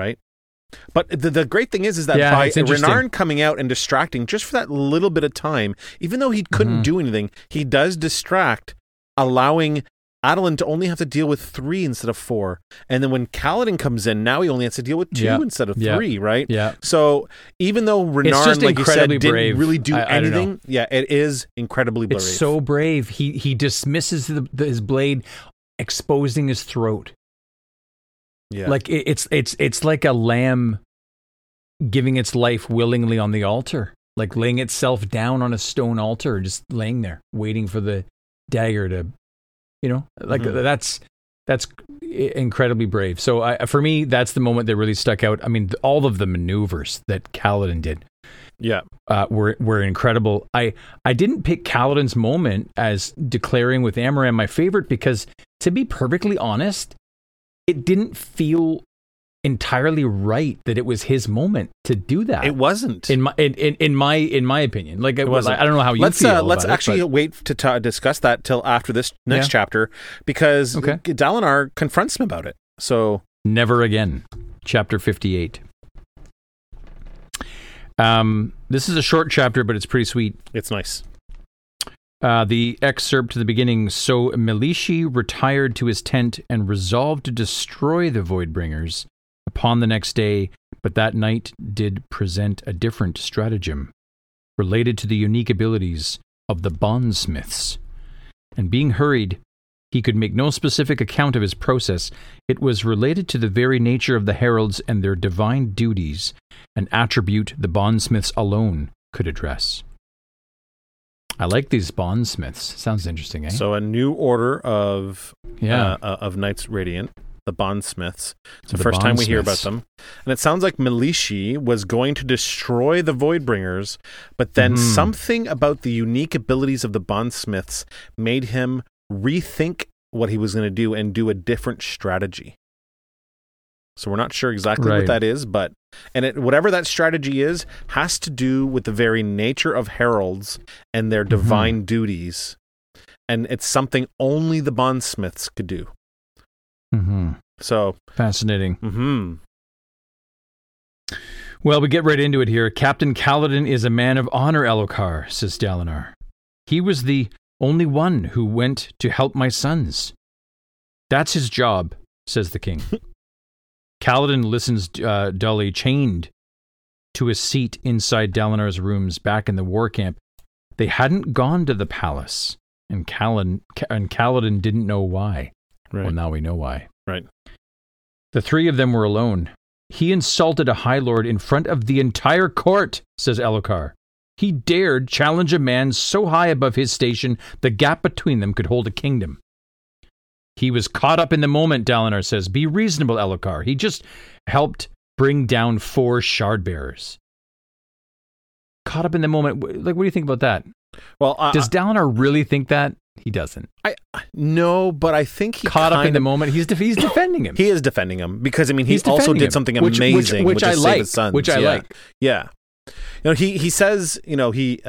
But the great thing is that by Renarin coming out and distracting just for that little bit of time, even though he couldn't do anything, he does distract, allowing Adolin to only have to deal with 3 instead of 4. And then when Kaladin comes in, now he only has to deal with 2 instead of 3, right? Yeah. So even though Renarin, like you said, didn't really do anything, it is incredibly brave. It's so brave. He dismisses his blade, exposing his throat. Yeah. Like it's like a lamb giving its life willingly on the altar, like laying itself down on a stone altar, just laying there, waiting for the dagger to, you know, like that's incredibly brave. So for me, that's the moment that really stuck out. I mean, all of the maneuvers that Kaladin did, were incredible. I didn't pick Kaladin's moment as declaring with Amaram my favorite because, to be perfectly honest, it didn't feel entirely right that it was his moment to do that. It wasn't in my opinion. Like it wasn't. I don't know how you feel. Let's wait to discuss that till after this next chapter because Dalinar confronts him about it. So never again. Chapter 58. This is a short chapter, but it's pretty sweet. It's nice. The excerpt to the beginning. So Melishi retired to his tent and resolved to destroy the Voidbringers upon the next day, but that night did present a different stratagem related to the unique abilities of the Bondsmiths. And being hurried, he could make no specific account of his process. It was related to the very nature of the heralds and their divine duties, an attribute the Bondsmiths alone could address. I like these Bondsmiths. Sounds interesting, eh? So a new order of Knights Radiant. The Bondsmiths. It's the first time we hear about them. And it sounds like Melishi was going to destroy the Voidbringers, but then something about the unique abilities of the Bondsmiths made him rethink what he was going to do and do a different strategy. So we're not sure exactly what that is, but whatever that strategy is has to do with the very nature of heralds and their divine duties. And it's something only the Bondsmiths could do. Mm-hmm. So fascinating. Mm-hmm. Well, we get right into it here. Captain Kaladin is a man of honor, Elhokar, says Dalinar. He was the only one who went to help my sons. That's his job, says the king. Kaladin listens dully, chained to his seat inside Dalinar's rooms back in the war camp. They hadn't gone to the palace, and Kaladin didn't know why. Right. Well, now we know why. Right. The three of them were alone. He insulted a High Lord in front of the entire court, says Elhokar. He dared challenge a man so high above his station, the gap between them could hold a kingdom. He was caught up in the moment, Dalinar says. Be reasonable, Elhokar. He just helped bring down 4 Shardbearers. Caught up in the moment. Like, what do you think about that? Well, does Dalinar really think that? He doesn't. No, but I think he caught up in the moment. He's defending him. He is defending him because he also did something amazing, which I like. Which I like. Yeah, he says he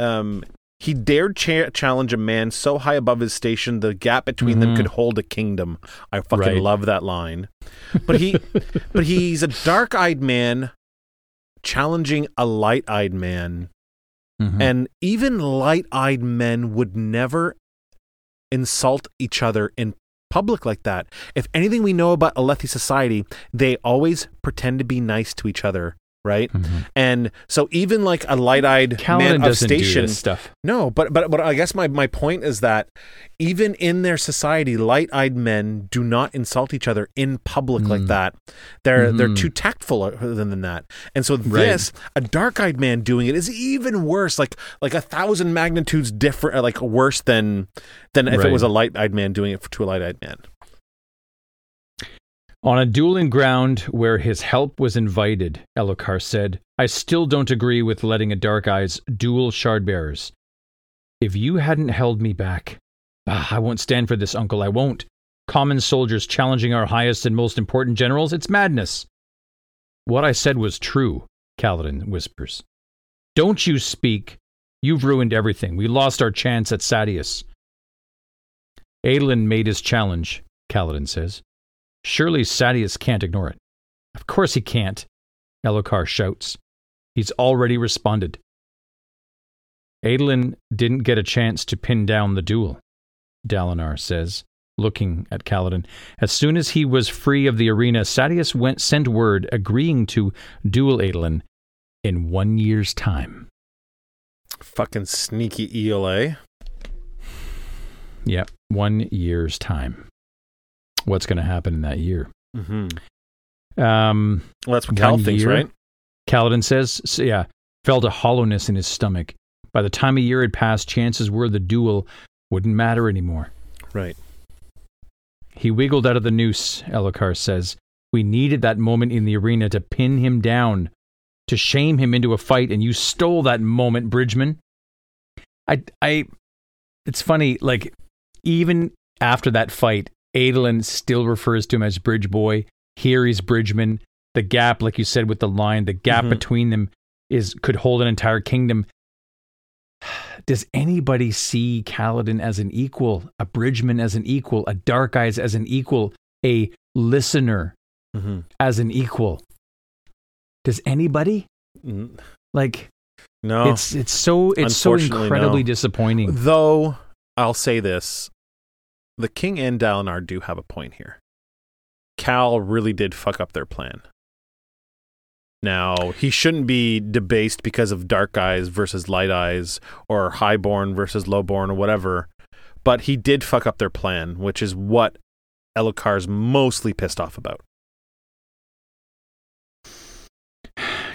dared challenge a man so high above his station the gap between them could hold a kingdom. I fucking love that line. But he's a dark-eyed man challenging a light-eyed man, and even light-eyed men would never insult each other in public like that. If anything we know about Alethi society, they always pretend to be nice to each other, right? Mm-hmm. And so even like a light-eyed Kaladin man of station stuff. No, but I guess my point is that even in their society, light-eyed men do not insult each other in public like that. They're too tactful than that. And so this, a dark-eyed man doing it is even worse, like 1,000 magnitudes different, like worse than if it was a light-eyed man doing it to a light-eyed man. On a dueling ground where his help was invited, Elhokar said, I still don't agree with letting a Dark Eyes duel Shardbearers. If you hadn't held me back, I won't stand for this, uncle, I won't. Common soldiers challenging our highest and most important generals, it's madness. What I said was true, Kaladin whispers. Don't you speak. You've ruined everything. We lost our chance at Sadeas. Adolin made his challenge, Kaladin says. Surely Sadeas can't ignore it. Of course he can't, Elhokar shouts. He's already responded. Adolin didn't get a chance to pin down the duel, Dalinar says, looking at Kaladin. As soon as he was free of the arena, Sadeas sent word agreeing to duel Adolin in 1 year's time. Fucking sneaky ELA. Yep, 1 year's time. What's going to happen in that year? Mm-hmm. Well, that's what Cal thinks, right? Kaladin says, so yeah, fell to hollowness in his stomach. By the time a year had passed, chances were the duel wouldn't matter anymore. Right. He wiggled out of the noose, Elhokar says. We needed that moment in the arena to pin him down, to shame him into a fight, and you stole that moment, Bridgeman. It's funny, like, even after that fight, Adolin still refers to him as Bridge Boy. Here he's Bridgeman. The gap, like you said, with the line, the gap between them could hold an entire kingdom. Does anybody see Kaladin as an equal, a Bridgeman as an equal, a Dark Eyes as an equal, a listener as an equal? Does anybody? Like, no. It's so incredibly disappointing. Though I'll say this, the King and Dalinar do have a point here. Cal really did fuck up their plan. Now, he shouldn't be debased because of Dark Eyes versus Light Eyes or Highborn versus Lowborn or whatever, but he did fuck up their plan, which is what Elhokar's mostly pissed off about.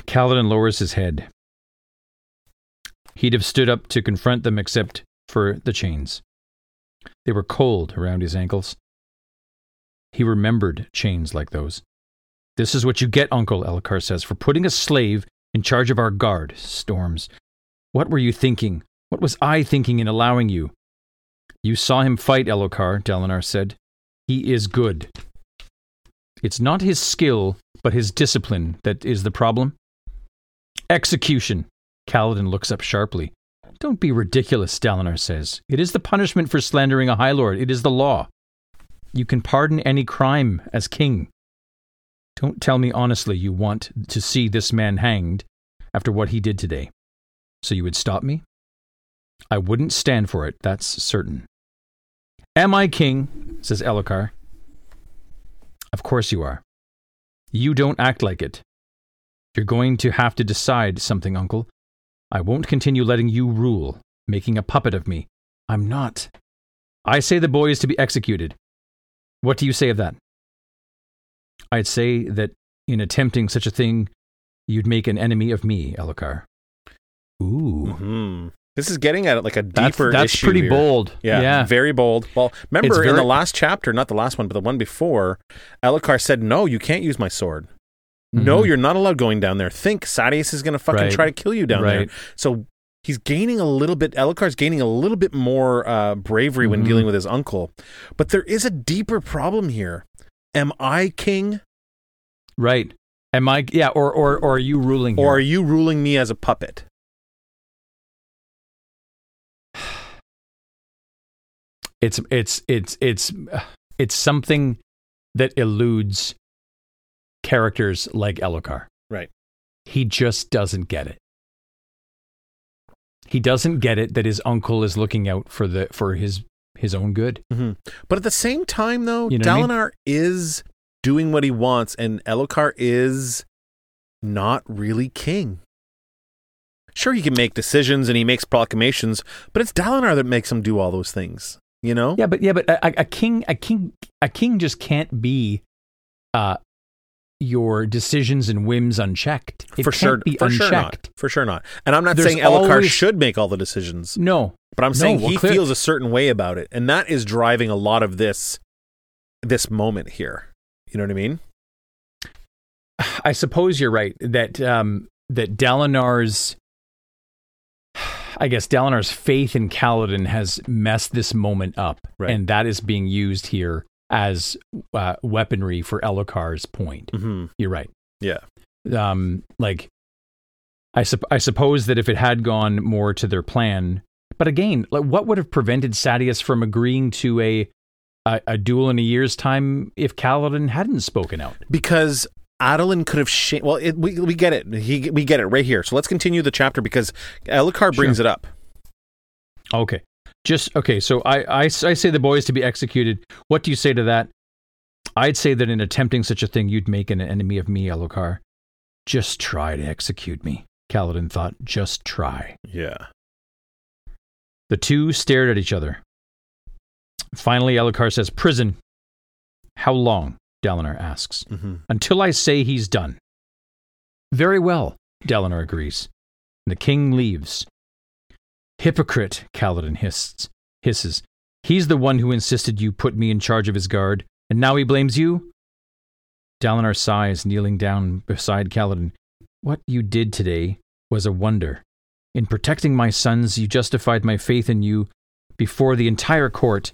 Kaladin lowers his head. He'd have stood up to confront them except for the chains. They were cold around his ankles. He remembered chains like those. This is what you get, Uncle, Elhokar says, for putting a slave in charge of our guard, Storms. What were you thinking? What was I thinking in allowing you? You saw him fight, Elhokar, Dalinar said. He is good. It's not his skill, but his discipline that is the problem. Execution, Kaladin looks up sharply. Don't be ridiculous, Dalinar says. It is the punishment for slandering a High Lord. It is the law. You can pardon any crime as king. Don't tell me honestly you want to see this man hanged after what he did today. So you would stop me? I wouldn't stand for it, that's certain. Am I king? Says Elhokar. Of course you are. You don't act like it. You're going to have to decide something, Uncle. I won't continue letting you rule, making a puppet of me. I'm not. I say the boy is to be executed. What do you say of that? I'd say that in attempting such a thing, you'd make an enemy of me, Elhokar. Ooh. Mm-hmm. This is getting at like a deeper issue. That's pretty bold. Yeah, very bold. Well, remember in the last chapter, not the last one, but the one before, Elhokar said, no, you can't use my sword. Mm-hmm. No, you're not allowed going down there. Think Sadeas is going to fucking try to kill you down there. So he's gaining a little bit, Elhokar's gaining a little bit more bravery when dealing with his uncle. But there is a deeper problem here. Am I king? Right. Am I? Yeah. Or are you ruling? Or are you ruling me as a puppet? It's something that eludes characters like Elhokar. Right. He just doesn't get it. He doesn't get it that his uncle is looking out for his own good. Mm-hmm. But at the same time, though, you know Dalinar is doing what he wants, and Elhokar is not really king. Sure, he can make decisions and he makes proclamations, but it's Dalinar that makes him do all those things, you know? Yeah, but a king just can't be your decisions and whims unchecked. For sure not. And I'm not saying Elhokar should make all the decisions. No. But I'm saying feels a certain way about it. And that is driving a lot of this moment here. You know what I mean? I suppose you're right that Dalinar's faith in Kaladin has messed this moment up. Right. And that is being used here as weaponry for Elhokar's point. Mm-hmm. You're right. Yeah. I suppose that if it had gone more to their plan... But again, like, what would have prevented Sadeas from agreeing to a duel in a year's time if Kaladin hadn't spoken out? Because Adolin could have... we get it. We get it right here. So let's continue the chapter because Elhokar brings it up. Okay. So I say the boy is to be executed. What do you say to that? I'd say that in attempting such a thing, you'd make an enemy of me, Elhokar. Just try to execute me, Kaladin thought. Just try. Yeah. The two stared at each other. Finally, Elhokar says, prison. How long? Dalinar asks. Mm-hmm. Until I say he's done. Very well, Dalinar agrees. And the king leaves. Hypocrite, Kaladin hisses. He's the one who insisted you put me in charge of his guard, and now he blames you? Dalinar sighs, kneeling down beside Kaladin. What you did today was a wonder. In protecting my sons, you justified my faith in you before the entire court,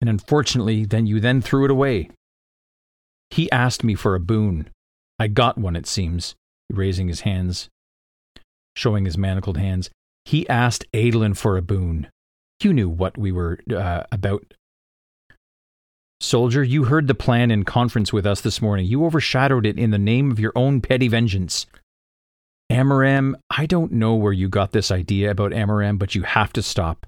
and unfortunately, you threw it away. He asked me for a boon. I got one, it seems, raising his hands, showing his manacled hands. He asked Adolin for a boon. You knew what we were about. Soldier, you heard the plan in conference with us this morning. You overshadowed it in the name of your own petty vengeance. Amaram, I don't know where you got this idea about Amaram, but you have to stop.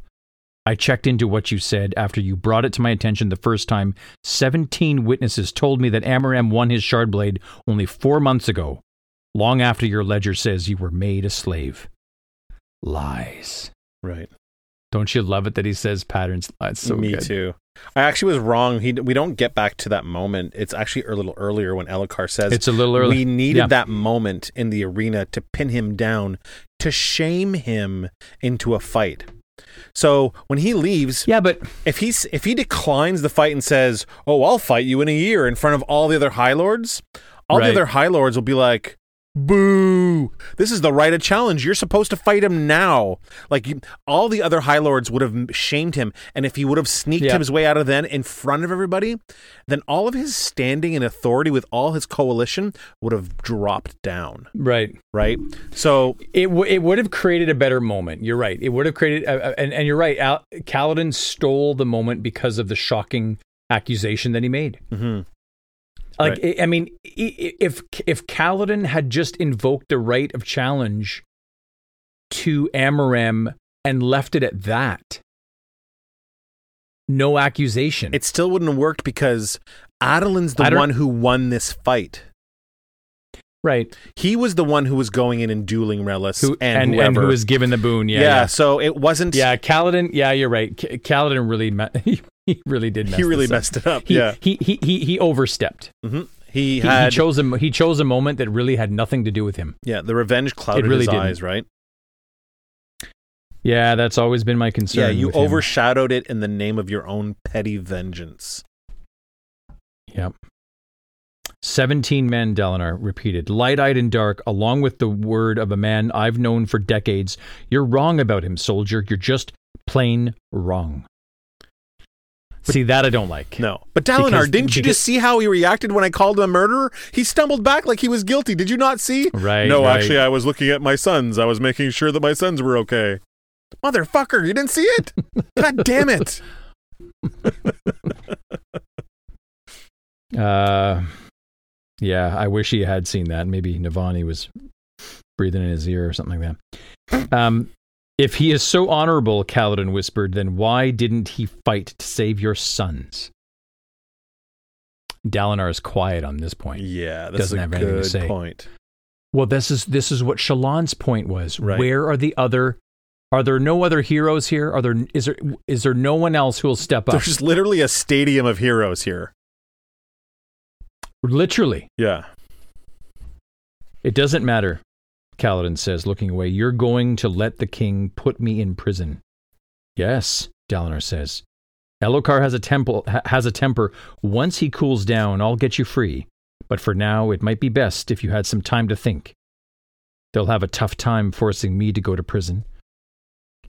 I checked into what you said after you brought it to my attention the first time. 17 witnesses told me that Amaram won his Shardblade only 4 months ago, long after your ledger says you were made a slave. Lies. Right. Don't you love it that he says Pattern's lies? So me good. Too. I actually was wrong. We don't get back to that moment. It's actually a little earlier when Elhokar says it's a little early. We needed that moment in the arena to pin him down, to shame him into a fight. So when he leaves, but if he declines the fight and says, "Oh, I'll fight you in a year," in front of all the other High Lords, the other High Lords will be like, "Boo! This is the right of challenge. You're supposed to fight him now." Like all the other High Lords would have shamed him, and if he would have sneaked his way out of then in front of everybody, then all of his standing and authority with all his coalition would have dropped down. Right. So it would have created a better moment. You're right. It would have created, and you're right. Kaladin stole the moment because of the shocking accusation that he made. Mm-hmm. Like, right. I mean, if Kaladin had just invoked the right of challenge to Amaram and left it at that, no accusation, it still wouldn't have worked because Adolin's the one who won this fight. Right. He was the one who was going in and dueling Relis and who was given the boon. Yeah. So it wasn't. Yeah, Kaladin. Yeah, you're right. Kaladin really. He really did. He really messed it up. He overstepped. Mm-hmm. He chose a moment that really had nothing to do with him. Yeah, the revenge clouded his eyes, right? Yeah, that's always been my concern. Yeah, you overshadowed it in the name of your own petty vengeance. Yep. 17 men, Dalinar repeated, light-eyed and dark, along with the word of a man I've known for decades. You're wrong about him, soldier. You're just plain wrong. See, that I don't like. No. But Dalinar, didn't you just see how he reacted when I called him a murderer? He stumbled back like he was guilty. Did you not see? Right. No, actually, I was looking at my sons. I was making sure that my sons were okay. Motherfucker, you didn't see it? God damn it. Yeah, I wish he had seen that. Maybe Navani was breathing in his ear or something like that. If he is so honorable, Kaladin whispered, then why didn't he fight to save your sons? Dalinar is quiet on this point. Yeah, that's a good point. Well, this is what Shallan's point was. Right. Where are the other? Are there no other heroes here? Is there no one else who will step up? There's literally a stadium of heroes here. Literally. Yeah. It doesn't matter. Kaladin says, looking away, you're going to let the king put me in prison. Yes, Dalinar says. Elhokar has a temper. Once he cools down, I'll get you free. But for now, it might be best if you had some time to think. They'll have a tough time forcing me to go to prison.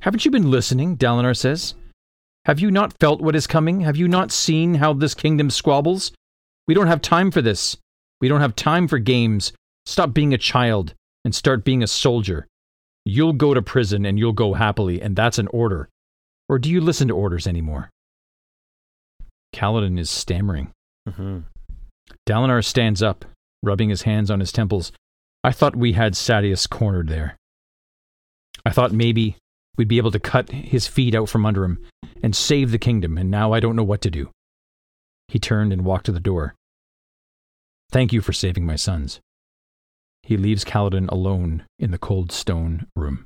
Haven't you been listening, Dalinar says. Have you not felt what is coming? Have you not seen how this kingdom squabbles? We don't have time for this. We don't have time for games. Stop being a child and start being a soldier. You'll go to prison and you'll go happily, and that's an order. Or do you listen to orders anymore? Kaladin is stammering. Mm-hmm. Dalinar stands up, rubbing his hands on his temples. I thought we had Sadeas cornered there. I thought maybe we'd be able to cut his feet out from under him and save the kingdom, and now I don't know what to do. He turned and walked to the door. Thank you for saving my sons. He leaves Kaladin alone in the cold stone room.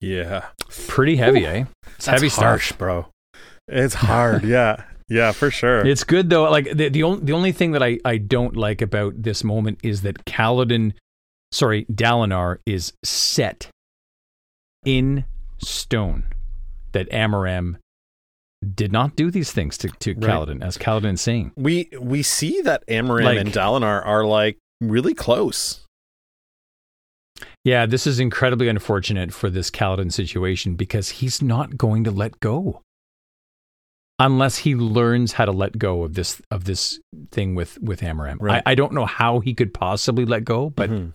Yeah. Pretty heavy, eh? It's heavy harsh, stuff. Bro. It's hard, yeah. Yeah, for sure. It's good though. Like the only thing that I don't like about this moment is that Dalinar is set in stone that Amaram did not do these things to Kaladin, right, as Kaladin is saying. We see that Amaram and Dalinar are really close. Yeah, this is incredibly unfortunate for this Kaladin situation because he's not going to let go unless he learns how to let go of this thing with Amaram. Right. I don't know how he could possibly let go, but mm-hmm.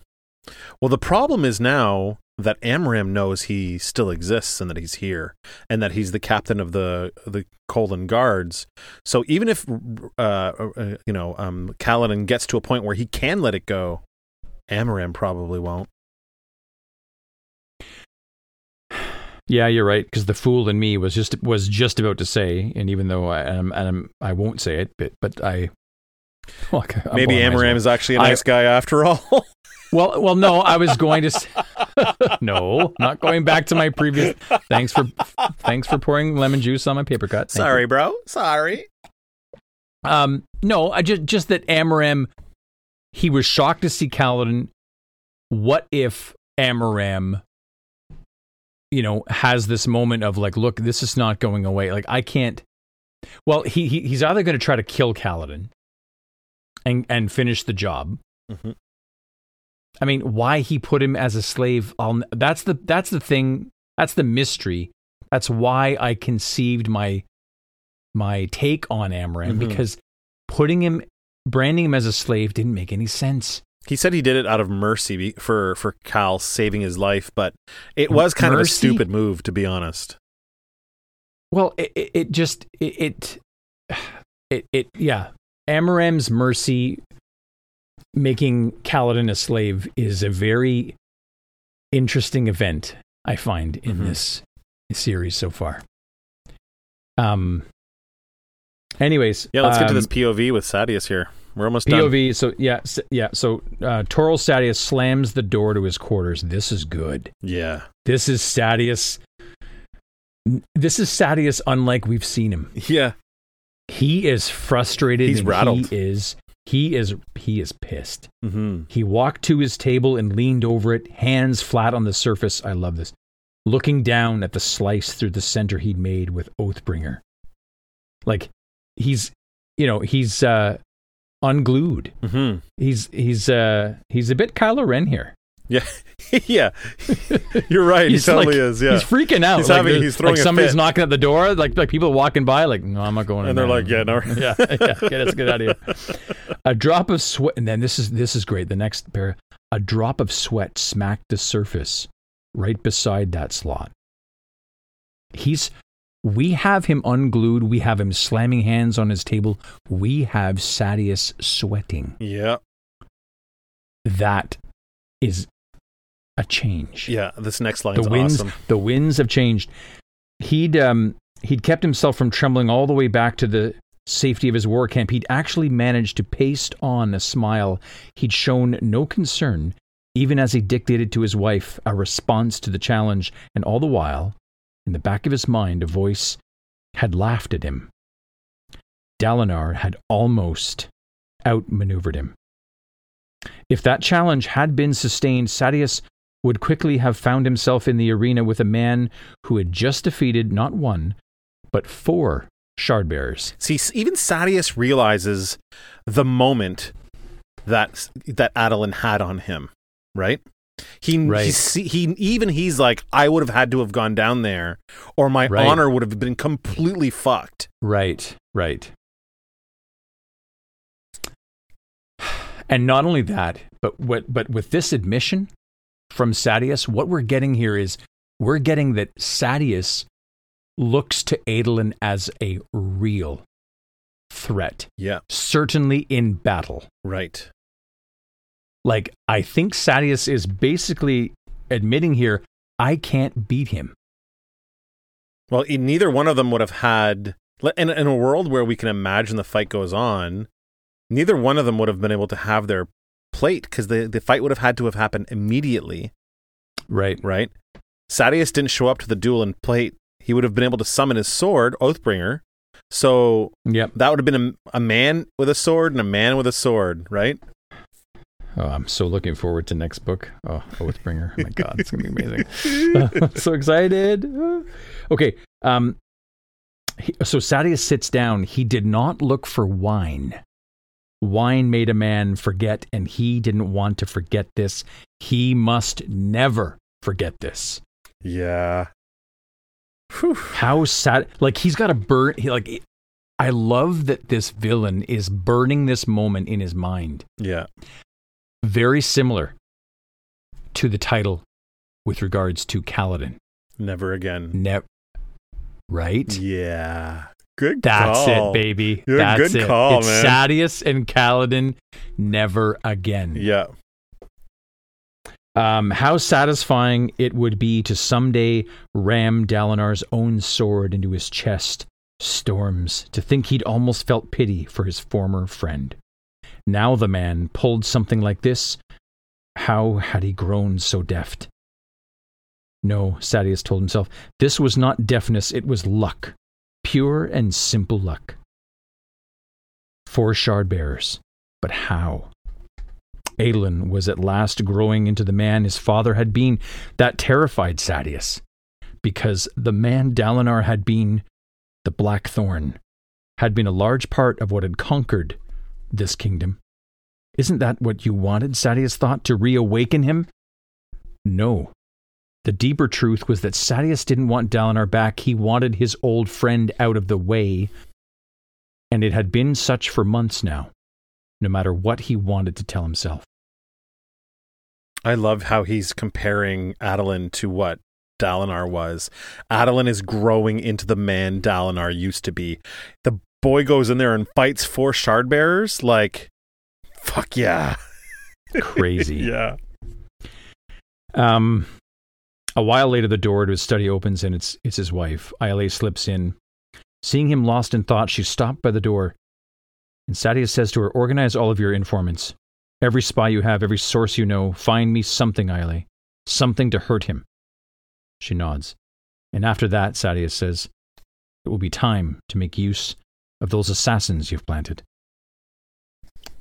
Well, the problem is now that Amaram knows he still exists and that he's here and that he's the captain of the Kolin guards. So even if Kaladin gets to a point where he can let it go, Amaram probably won't. Yeah, you're right. Because the fool in me was just about to say, and even though I won't say it, but maybe Amaram is actually a nice guy after all. Well, no, I was going to say, no, not going back to my previous. Thanks for pouring lemon juice on my paper cut. Sorry, bro. No, I just that Amaram, he was shocked to see Kaladin. What if Amaram, has this moment of look, this is not going away. I can't. Well, he's either going to try to kill Kaladin and finish the job. Mm-hmm. I mean, why he put him as a slave? That's the thing. That's the mystery. That's why I conceived my take on Amaram, mm-hmm, because branding him as a slave didn't make any sense. He said he did it out of mercy for Cal saving his life, but it was kind of a stupid move, to be honest. Well, it Amaram's mercy making Kaladin a slave is a very interesting event, I find, in mm-hmm. this series so far. Anyways, yeah, let's get to this POV with Sadeas here. We're almost done. POV, so Toril Sadeas slams the door to his quarters. This is good. Yeah. This is Sadeas unlike we've seen him. Yeah. He is frustrated. He's rattled. He is pissed. Mm-hmm. He walked to his table and leaned over it, hands flat on the surface. I love this. Looking down at the slice through the center he'd made with Oathbringer. He's unglued. Mm-hmm. He's a bit Kylo Ren here. Yeah, yeah. You're right. He totally is. Yeah, he's freaking out. He's throwing a fit. Somebody's knocking at the door. Like people walking by. No, I'm not going in. And they're like, yeah, no, yeah, that's a good idea. A drop of sweat, and then this is great. The next pair, a drop of sweat smacked the surface right beside that slot. We have him unglued. We have him slamming hands on his table. We have Sadeas sweating. Yeah. That is a change. Yeah, this next line's awesome. The winds have changed. He'd kept himself from trembling all the way back to the safety of his war camp. He'd actually managed to paste on a smile. He'd shown no concern, even as he dictated to his wife a response to the challenge. And all the while, in the back of his mind, a voice had laughed at him. Dalinar had almost outmaneuvered him. If that challenge had been sustained, Sadeas would quickly have found himself in the arena with a man who had just defeated not one, but four Shardbearers. See, even Sadeas realizes the moment that Adolin had on him, right? He's like, I would have had to have gone down there or my honor would have been completely fucked. Right. And not only that, but with this admission from Sadeas, what we're getting here is we're getting that Sadeas looks to Adolin as a real threat. Yeah. Certainly in battle. Right. I think Sadeas is basically admitting here, I can't beat him. Well, neither one of them would have had, in a world where we can imagine the fight goes on, neither one of them would have been able to have their plate because the fight would have had to have happened immediately. Right. Sadeas didn't show up to the duel and plate. He would have been able to summon his sword, Oathbringer, So that would have been a man with a sword and a man with a sword, right? Oh, I'm so looking forward to next book. Oh, Oathbringer. Oh my God, it's going to be amazing. I'm so excited. Okay. So Sadeas sits down. He did not look for wine. Wine made a man forget, and he didn't want to forget this. He must never forget this. Yeah. Whew. How sad. Like, he's got a burn. I love that this villain is burning this moment in his mind. Yeah. Very similar to the title with regards to Kaladin. Never again. Right? Yeah. Good call. That's it, baby. That's it. Good call, man. It's Sadeas and Kaladin, never again. Yeah. How satisfying it would be to someday ram Dalinar's own sword into his chest. Storms. To think he'd almost felt pity for his former friend. Now the man pulled something like this. How had he grown so deft? No, Sadeas told himself, this was not deftness, it was luck. Pure and simple luck. 4 Shardbearers. But how? Adolin was at last growing into the man his father had been. That terrified Sadeas, because the man Dalinar had been, the Blackthorn, had been a large part of what had conquered this kingdom. Isn't that what you wanted, Sadeas thought, to reawaken him? No. The deeper truth was that Sadeas didn't want Dalinar back. He wanted his old friend out of the way, and it had been such for months now, no matter what he wanted to tell himself. I love how he's comparing Adolin to what Dalinar was. Adolin is growing into the man Dalinar used to be. The boy goes in there and fights 4 Shardbearers. Like, fuck yeah. Crazy. Yeah. A while later, the door to his study opens, and it's his wife. Ailey slips in. Seeing him lost in thought, she stopped by the door. And Sadeas says to her, organize all of your informants. Every spy you have, every source you know, find me something, Ailey. Something to hurt him. She nods. And after that, Sadeas says, it will be time to make use of those assassins you've planted.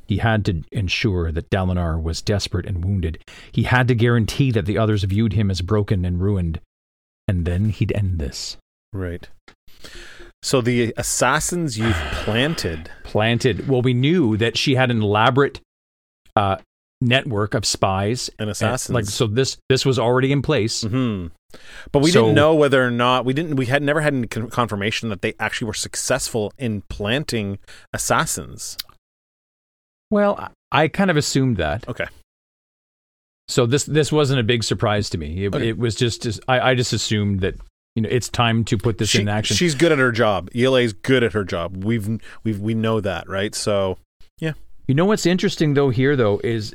He had to ensure that Dalinar was desperate and wounded. He had to guarantee that the others viewed him as broken and ruined. And then he'd end this. Right. So the assassins you've planted. Well, we knew that she had an elaborate network of spies. And assassins. So this was already in place. Mm-hmm. But we didn't know whether or not, we had never had any confirmation that they actually were successful in planting assassins. Well, I kind of assumed that. Okay. So this wasn't a big surprise to me. It was just I just assumed that, you know, it's time to put this in action. She's good at her job. ELA's good at her job. We know that, right? So, yeah. You know what's interesting though is,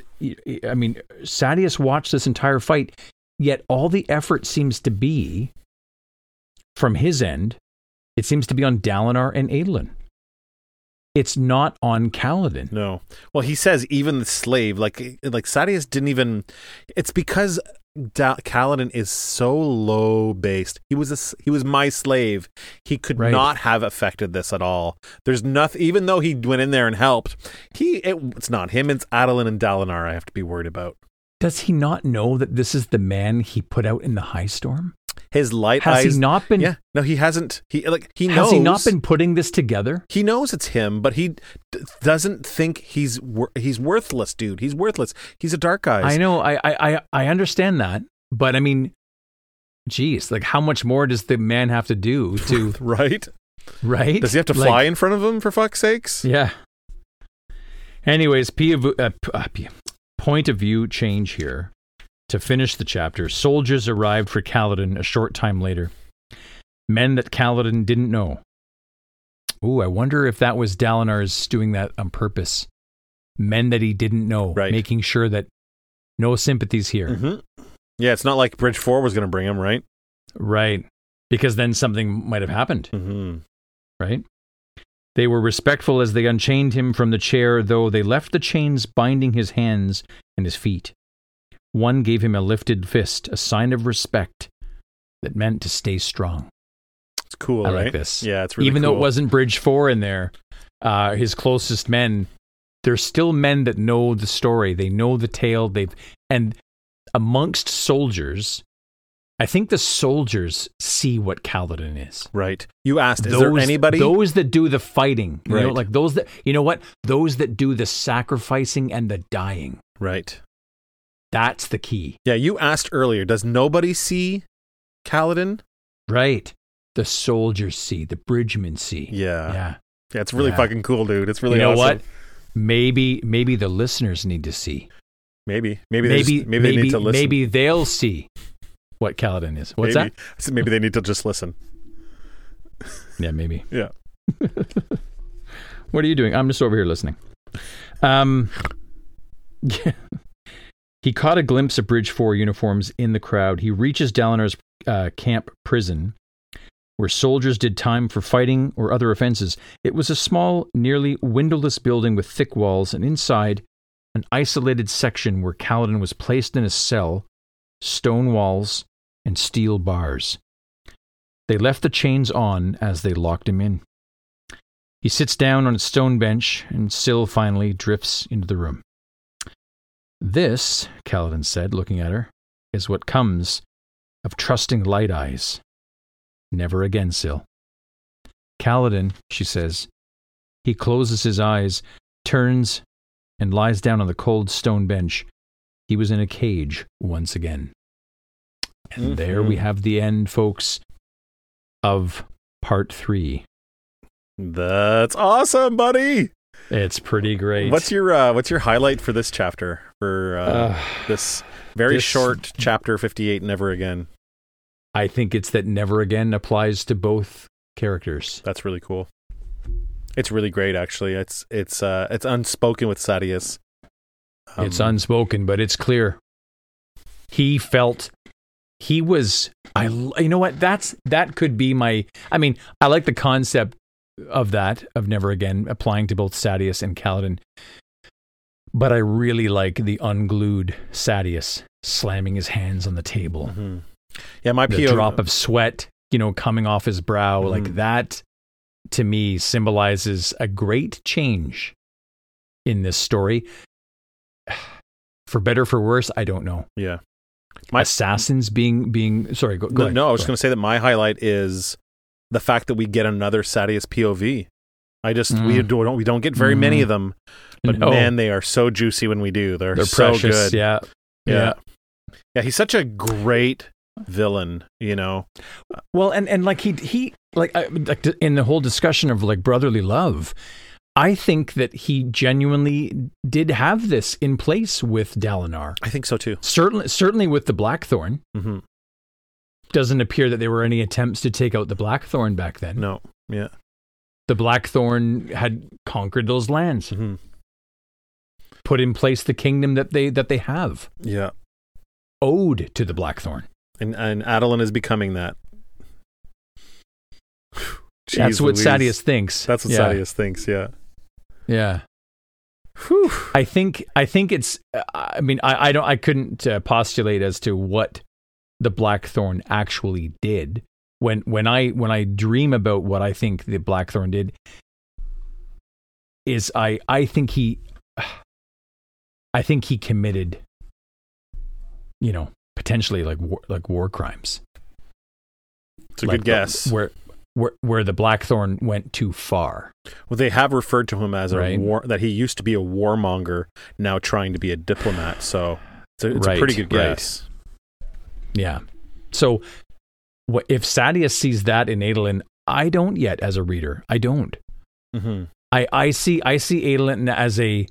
I mean, Sadeas watched this entire fight, yet all the effort seems to be from his end. It seems to be on Dalinar and Adolin. It's not on Kaladin. No. Well, he says even the slave, like Sadeas didn't even. It's because Kaladin is so low based. He was my slave. He could not have affected this at all. There's nothing. Even though he went in there and helped, it's not him. It's Adolin and Dalinar. I have to be worried about. Does he not know that this is the man he put out in the high storm? His light eyes. Has he not been? Yeah, no, he hasn't. He knows. Has he not been putting this together? He knows it's him, but he doesn't think he's worthless, dude. He's worthless. He's a dark eyes. I know. I understand that, but I mean, geez, like how much more does the man have to do to right? Does he have to fly in front of him for fuck's sakes? Yeah. Anyways, point of view change here. To finish the chapter, soldiers arrived for Kaladin a short time later. Men that Kaladin didn't know. Ooh, I wonder if that was Dalinar's doing that on purpose. Men that he didn't know, making sure that no sympathies here. Mm-hmm. Yeah, it's not like Bridge Four was going to bring him, right? Right, because then something might have happened, mm-hmm. Right? They were respectful as they unchained him from the chair, though they left the chains binding his hands and his feet. One gave him a lifted fist, a sign of respect that meant to stay strong. It's cool, right? I like this. Yeah, it's really cool. Even though it wasn't Bridge Four in there, his closest men, they're still men that know the story. They know the tale. And amongst soldiers, I think the soldiers see what Kaladin is. Right. You asked, is there anybody? Those that do the fighting. Right. You know, like those that, you know what? Those that do the sacrificing and the dying. Right. That's the key. Yeah, you asked earlier, does nobody see Kaladin? Right. The soldiers see, the bridgemen see. Yeah, it's really fucking cool, dude. It's really awesome. You know what? Maybe the listeners need to see. Maybe they need to listen. Maybe they'll see what Kaladin is. What's maybe. That? So maybe they need to just listen. Yeah, maybe. Yeah. What are you doing? I'm just over here listening. Yeah. He caught a glimpse of Bridge 4 uniforms in the crowd. He reaches Dalinar's camp prison, where soldiers did time for fighting or other offenses. It was a small, nearly windowless building with thick walls, and inside, an isolated section where Kaladin was placed in a cell, stone walls, and steel bars. They left the chains on as they locked him in. He sits down on a stone bench, and Syl finally drifts into the room. "This," Kaladin said, looking at her, "is what comes of trusting light eyes. Never again, Syl." "Kaladin," she says. He closes his eyes, turns, and lies down on the cold stone bench. He was in a cage once again. And there we have the end, folks, of part 3. That's awesome, buddy! It's pretty great. What's your highlight for this chapter? For this short chapter 58, Never Again? I think it's that Never Again applies to both characters. That's really cool. It's really great, actually. It's unspoken with Sadeas. It's unspoken, but it's clear. He felt he was. You know what? That could be my. I mean, I like the concept of that of Never Again applying to both Sadeas and Kaladin. But I really like the unglued Sadeas slamming his hands on the table. Mm-hmm. Yeah, the drop of sweat, you know, coming off his brow, like that, to me, symbolizes a great change in this story. For better, for worse, I don't know. Yeah, my assassins being. Sorry, go ahead. No, I was just going to say that my highlight is the fact that we get another Sadeas POV. We don't get very many of them, but man, they are so juicy when we do. They're so precious. Good. Yeah. He's such a great villain, you know. Well, and like he in the whole discussion of like brotherly love, I think that he genuinely did have this in place with Dalinar. I think so too. Certainly with the Blackthorn. Mm-hmm. Doesn't appear that there were any attempts to take out the Blackthorn back then. No. Yeah. The Blackthorn had conquered those lands. Mm-hmm. Put in place the kingdom that they have. Yeah. Owed to the Blackthorn. And Adolin is becoming that. Jeez, that's what Louise. Sadeas thinks. That's what Sadeas thinks. Yeah. Yeah. Whew. I think it's. I mean, I don't. I couldn't postulate as to what the Blackthorn actually did. When I dream about what I think the Blackthorn did, is I think he committed, you know, potentially like war crimes. It's a good guess. Where the Blackthorn went too far. Well, they have referred to him as a war, that he used to be a warmonger, now trying to be a diplomat. So it's a pretty good guess. Right. Yeah. So if Sadeas sees that in Adolin, I don't yet as a reader. I don't. Mm-hmm. I see Adolin as a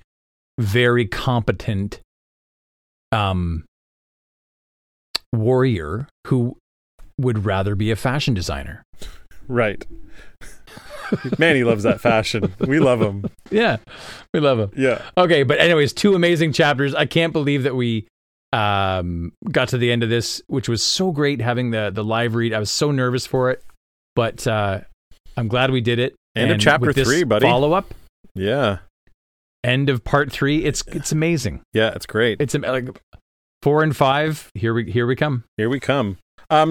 very competent warrior who would rather be a fashion designer. Right. Man, he loves that fashion. We love him. Yeah, we love him. Yeah. Okay, but anyways, 2 amazing chapters. I can't believe that we got to the end of this, which was so great having the live read. I was so nervous for it, but I'm glad we did it. End of chapter 3, buddy. Follow-up. Yeah. End of part 3. It's amazing. Yeah, it's great. It's like 4 and 5. Here we come.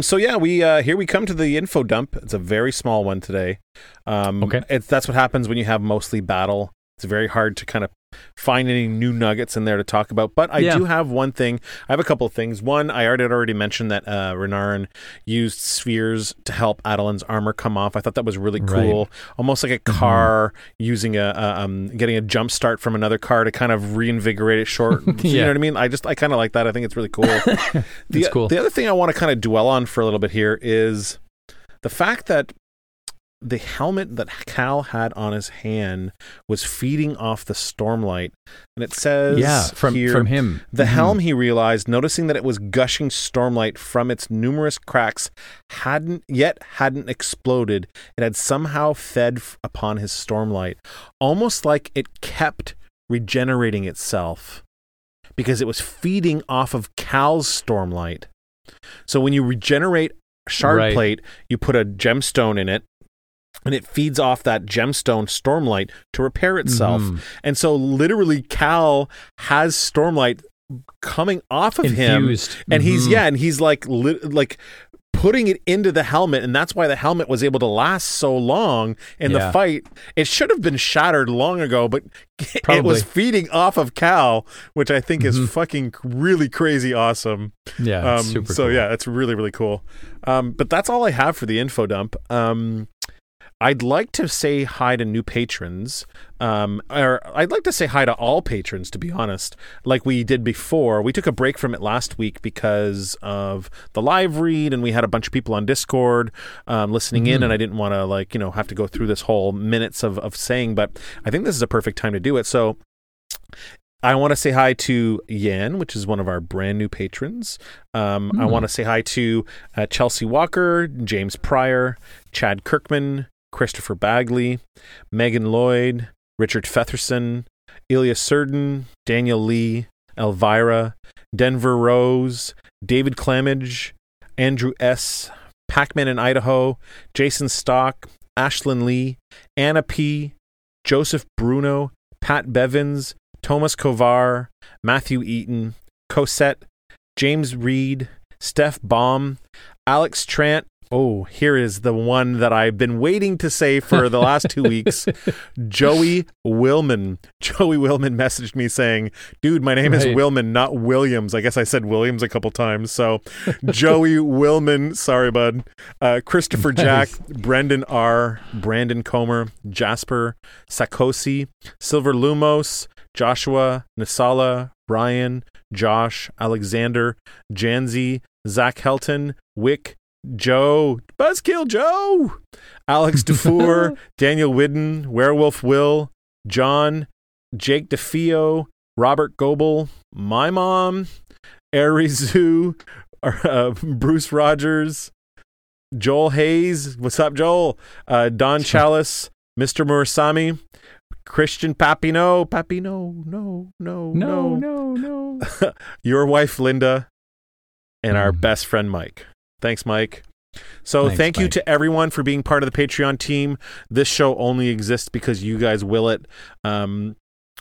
So yeah, we here we come to the info dump. It's a very small one today. Okay. That's what happens when you have mostly battle. It's very hard to kind of find any new nuggets in there to talk about. But I do have one thing. I have a couple of things. One, I already mentioned that Renarin used spheres to help Adolin's armor come off. I thought that was really cool. Right. Almost like a car using getting a jump start from another car to kind of reinvigorate it short. You know what I mean? I kind of like that. I think it's really cool. It's cool. The other thing I want to kind of dwell on for a little bit here is the fact that the helmet that Cal had on his hand was feeding off the Stormlight. And it says from him. The helm, he realized, noticing that it was gushing Stormlight from its numerous cracks, hadn't exploded. It had somehow fed upon his Stormlight, almost like it kept regenerating itself because it was feeding off of Cal's Stormlight. So when you regenerate Shardplate, you put a gemstone in it, and it feeds off that gemstone Stormlight to repair itself. And so literally Cal has Stormlight coming off of him. And he's like putting it into the helmet, and that's why the helmet was able to last so long in the fight. It should have been shattered long ago, but it was feeding off of Cal, which I think is fucking really crazy awesome. Yeah, super cool. Yeah, it's really, really cool. But that's all I have for the info dump. I'd like to say hi to new patrons, or I'd like to say hi to all patrons, to be honest, like we did before. We took a break from it last week because of the live read, and we had a bunch of people on Discord listening in, and I didn't want to have to go through this whole minutes of saying, but I think this is a perfect time to do it. So I want to say hi to Yan, which is one of our brand new patrons. I want to say hi to Chelsea Walker, James Pryor, Chad Kirkman, Christopher Bagley, Megan Lloyd, Richard Fetherson, Ilya Surden, Daniel Lee, Elvira, Denver Rose, David Clamage, Andrew S., Pac-Man in Idaho, Jason Stock, Ashlyn Lee, Anna P., Joseph Bruno, Pat Bevins, Thomas Kovar, Matthew Eaton, Cosette, James Reed, Steph Baum, Alex Trant. Oh, here is the one that I've been waiting to say for the last 2 weeks. Joey Willman. Joey Willman messaged me saying, dude, my name is Willman, not Williams. I guess I said Williams a couple times. So Joey Willman, sorry, bud. Christopher Jack, Brendan R., Brandon Comer, Jasper, Sakosi, Silver Lumos, Joshua, Nisala, Brian, Josh, Alexander, Janzi, Zach Helton, Wick, Joe, Buzzkill Joe, Alex DeFour, Daniel Widden, Werewolf Will, John, Jake DeFeo, Robert Goebel, My Mom, Arizu, Bruce Rogers, Joel Hayes, what's up, Joel? Don Chalice, Mr. Murasami, Christian Papino, no. Your wife, Linda, and our best friend, Mike. Thanks, Mike. Thank you to everyone for being part of the Patreon team. This show only exists because you guys will it.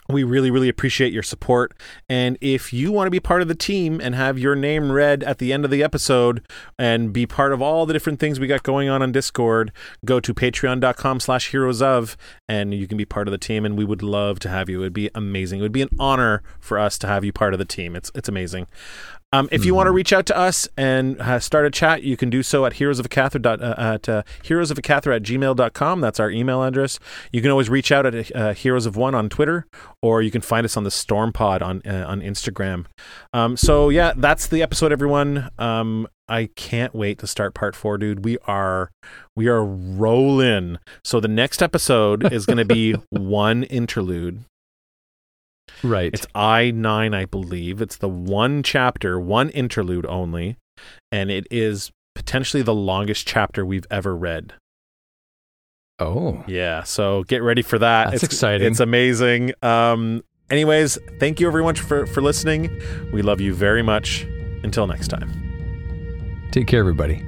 We really, really appreciate your support. And if you want to be part of the team and have your name read at the end of the episode and be part of all the different things we got going on Discord, go to patreon.com/heroesof and you can be part of the team. And we would love to have you. It would be amazing. It would be an honor for us to have you part of the team. It's amazing. If you want to reach out to us and start a chat, you can do so at heroesofacather@gmail.com. That's our email address. You can always reach out at Heroes of One on Twitter, or you can find us on the StormPod on Instagram. That's the episode, everyone. I can't wait to start part 4, dude. We are rolling. So the next episode is going to be one interlude. Right. It's I-9, I believe. It's the one chapter, one interlude only, and it is potentially the longest chapter we've ever read. Oh. Yeah, so get ready for that. That's exciting. It's amazing. Anyways, thank you everyone for listening. We love you very much. Until next time. Take care, everybody.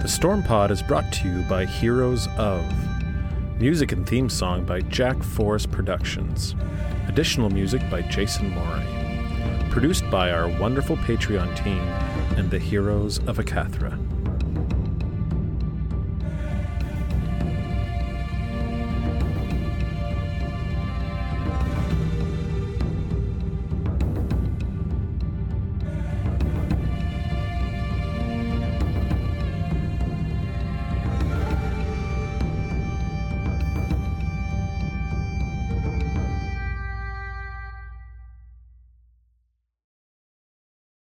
The StormPod is brought to you by Heroes of... Music and theme song by Jack Forest Productions. Additional music by Jason Moray. produced by our wonderful Patreon team and the heroes of Akathra.